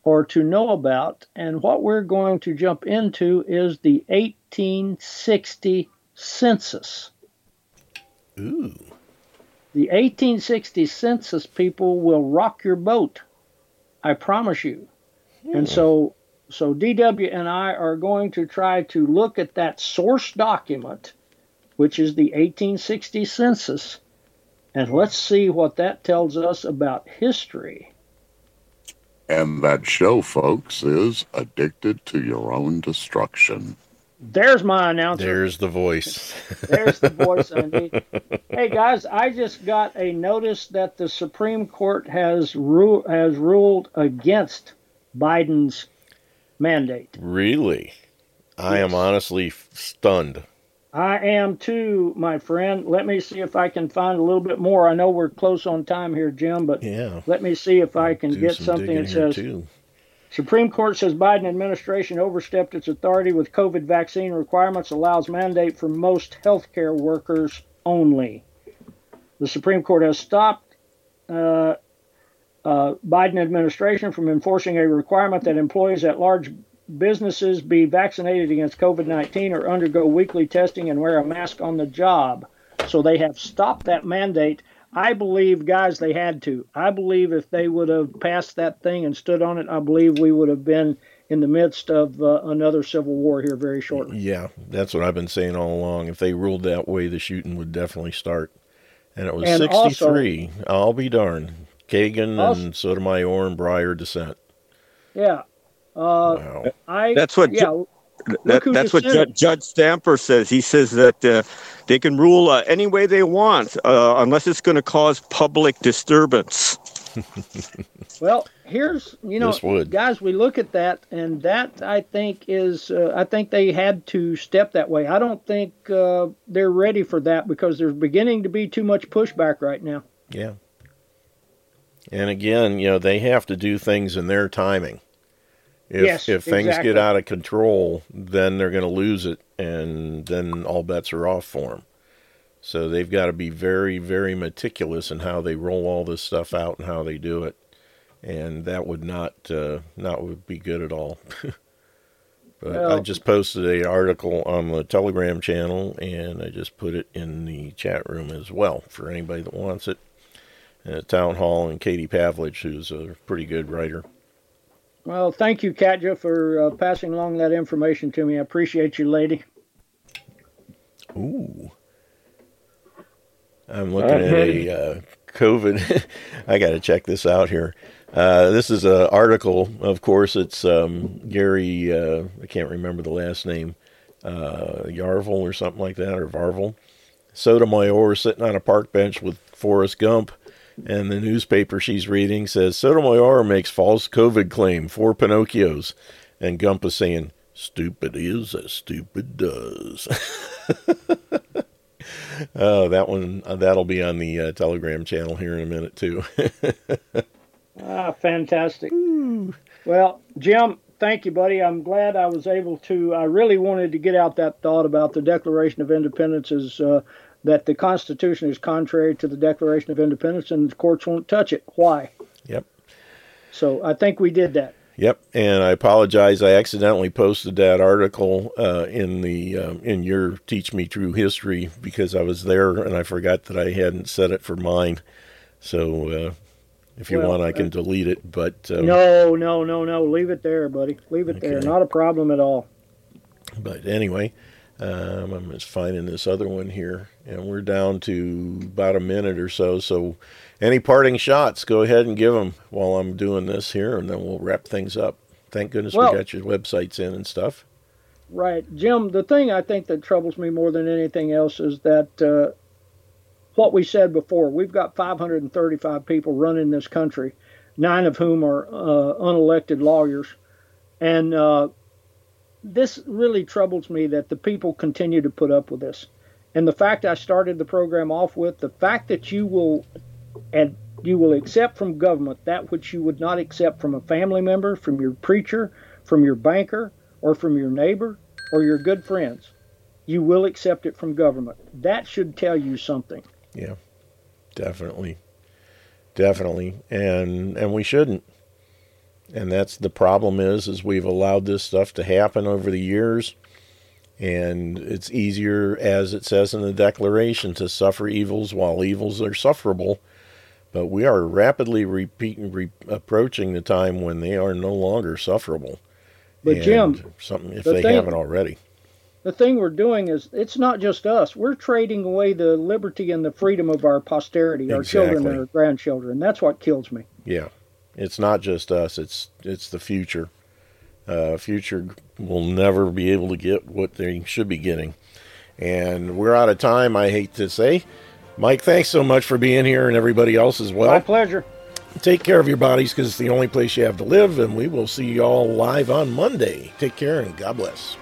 or to know about. And what we're going to jump into is the eighteen sixty census. Ooh. The eighteen sixty census, people, will rock your boat. I promise you. Yeah. And so so D W and I are going to try to look at that source document, which is the eighteen sixty census, and let's see what that tells us about history. And that show, folks, is Addicted to Your Own Destruction. There's my announcer. There's the voice. There's the voice, Andy. Hey, guys, I just got a notice that the Supreme Court has ru- has ruled against Biden's mandate. Really? I yes. am honestly stunned. I am too, my friend. Let me see if I can find a little bit more. I know we're close on time here, Jim, but yeah. let me see if I can Do get some something that says... Too. Supreme Court says Biden administration overstepped its authority with COVID vaccine requirements, allows mandate for most healthcare workers only. The Supreme Court has stopped uh, uh, Biden administration from enforcing a requirement that employees at large businesses be vaccinated against COVID nineteen or undergo weekly testing and wear a mask on the job. So they have stopped that mandate. I believe, guys, they had to. I believe if they would have passed that thing and stood on it, I believe we would have been in the midst of uh, another civil war here very shortly. Yeah, that's what I've been saying all along. If they ruled that way, the shooting would definitely start. And it was and sixty-three. Also, I'll be darned. Kagan also, and Sotomayor and Breyer dissent. Yeah. Uh, wow. I, that's what... Yeah, ju- That, that's what Ju- Judge Stamper says. He says that uh, they can rule uh, any way they want, uh, unless it's going to cause public disturbance. Well, here's, you know, guys, we look at that, and that, I think, is, uh, I think they had to step that way. I don't think uh, they're ready for that because there's beginning to be too much pushback right now. Yeah. And again, you know, they have to do things in their timing. If yes, if things exactly. get out of control, then they're going to lose it, and then all bets are off for them. So they've got to be very, very meticulous in how they roll all this stuff out and how they do it, and that would not uh, not would be good at all. But well, I just posted an article on the Telegram channel, and I just put it in the chat room as well for anybody that wants it. And at Town Hall, and Katie Pavlich, who's a pretty good writer. Well, thank you, Katja, for uh, passing along that information to me. I appreciate you, lady. Ooh. I'm looking right, at ready. a uh, COVID. I got to check this out here. Uh, this is an article, of course. It's um, Gary, uh, I can't remember the last name, uh, Yarvel or something like that, or Varvel. Sotomayor sitting on a park bench with Forrest Gump. And the newspaper she's reading says, Sotomayor makes false COVID claim for Pinocchios. And Gump is saying, stupid is as stupid does. Oh, that one, that'll be on the uh, Telegram channel here in a minute, too. Ah, fantastic. Ooh. Well, Jim, thank you, buddy. I'm glad I was able to. I really wanted to get out that thought about the Declaration of Independence as uh that the Constitution is contrary to the Declaration of Independence and the courts won't touch it. Why? Yep. So I think we did that. Yep. And I apologize. I accidentally posted that article uh, in the um, in your Teach Me True History because I was there and I forgot that I hadn't set it for mine. So uh, if you well, want, I can uh, delete it. But um, No, no, no, no. Leave it there, buddy. Leave it okay. there. Not a problem at all. But anyway... Um, I'm just finding this other one here, and we're down to about a minute or so. So any parting shots, go ahead and give them while I'm doing this here, and then we'll wrap things up. Thank goodness well, we got your websites in and stuff. Right. Jim, the thing I think that troubles me more than anything else is that uh, what we said before, we've got five hundred thirty-five people running this country, nine of whom are uh, unelected lawyers, and uh, this really troubles me that the people continue to put up with this. And the fact I started the program off with, the fact that you will and you will accept from government that which you would not accept from a family member, from your preacher, from your banker, or from your neighbor, or your good friends. You will accept it from government. That should tell you something. Yeah, definitely. Definitely. And and we shouldn't. And that's the problem is, is we've allowed this stuff to happen over the years. And it's easier, as it says in the Declaration, to suffer evils while evils are sufferable. But we are rapidly repeat, re- approaching the time when they are no longer sufferable. But and Jim, something if the they thing, haven't already. The thing we're doing is, it's not just us. We're trading away the liberty and the freedom of our posterity, exactly. Our children and our grandchildren. That's what kills me. Yeah. It's not just us. It's it's the future. Uh, future will never be able to get what they should be getting. And we're out of time, I hate to say. Mike, thanks so much for being here and everybody else as well. My pleasure. Take care of your bodies because it's the only place you have to live. And we will see you all live on Monday. Take care and God bless.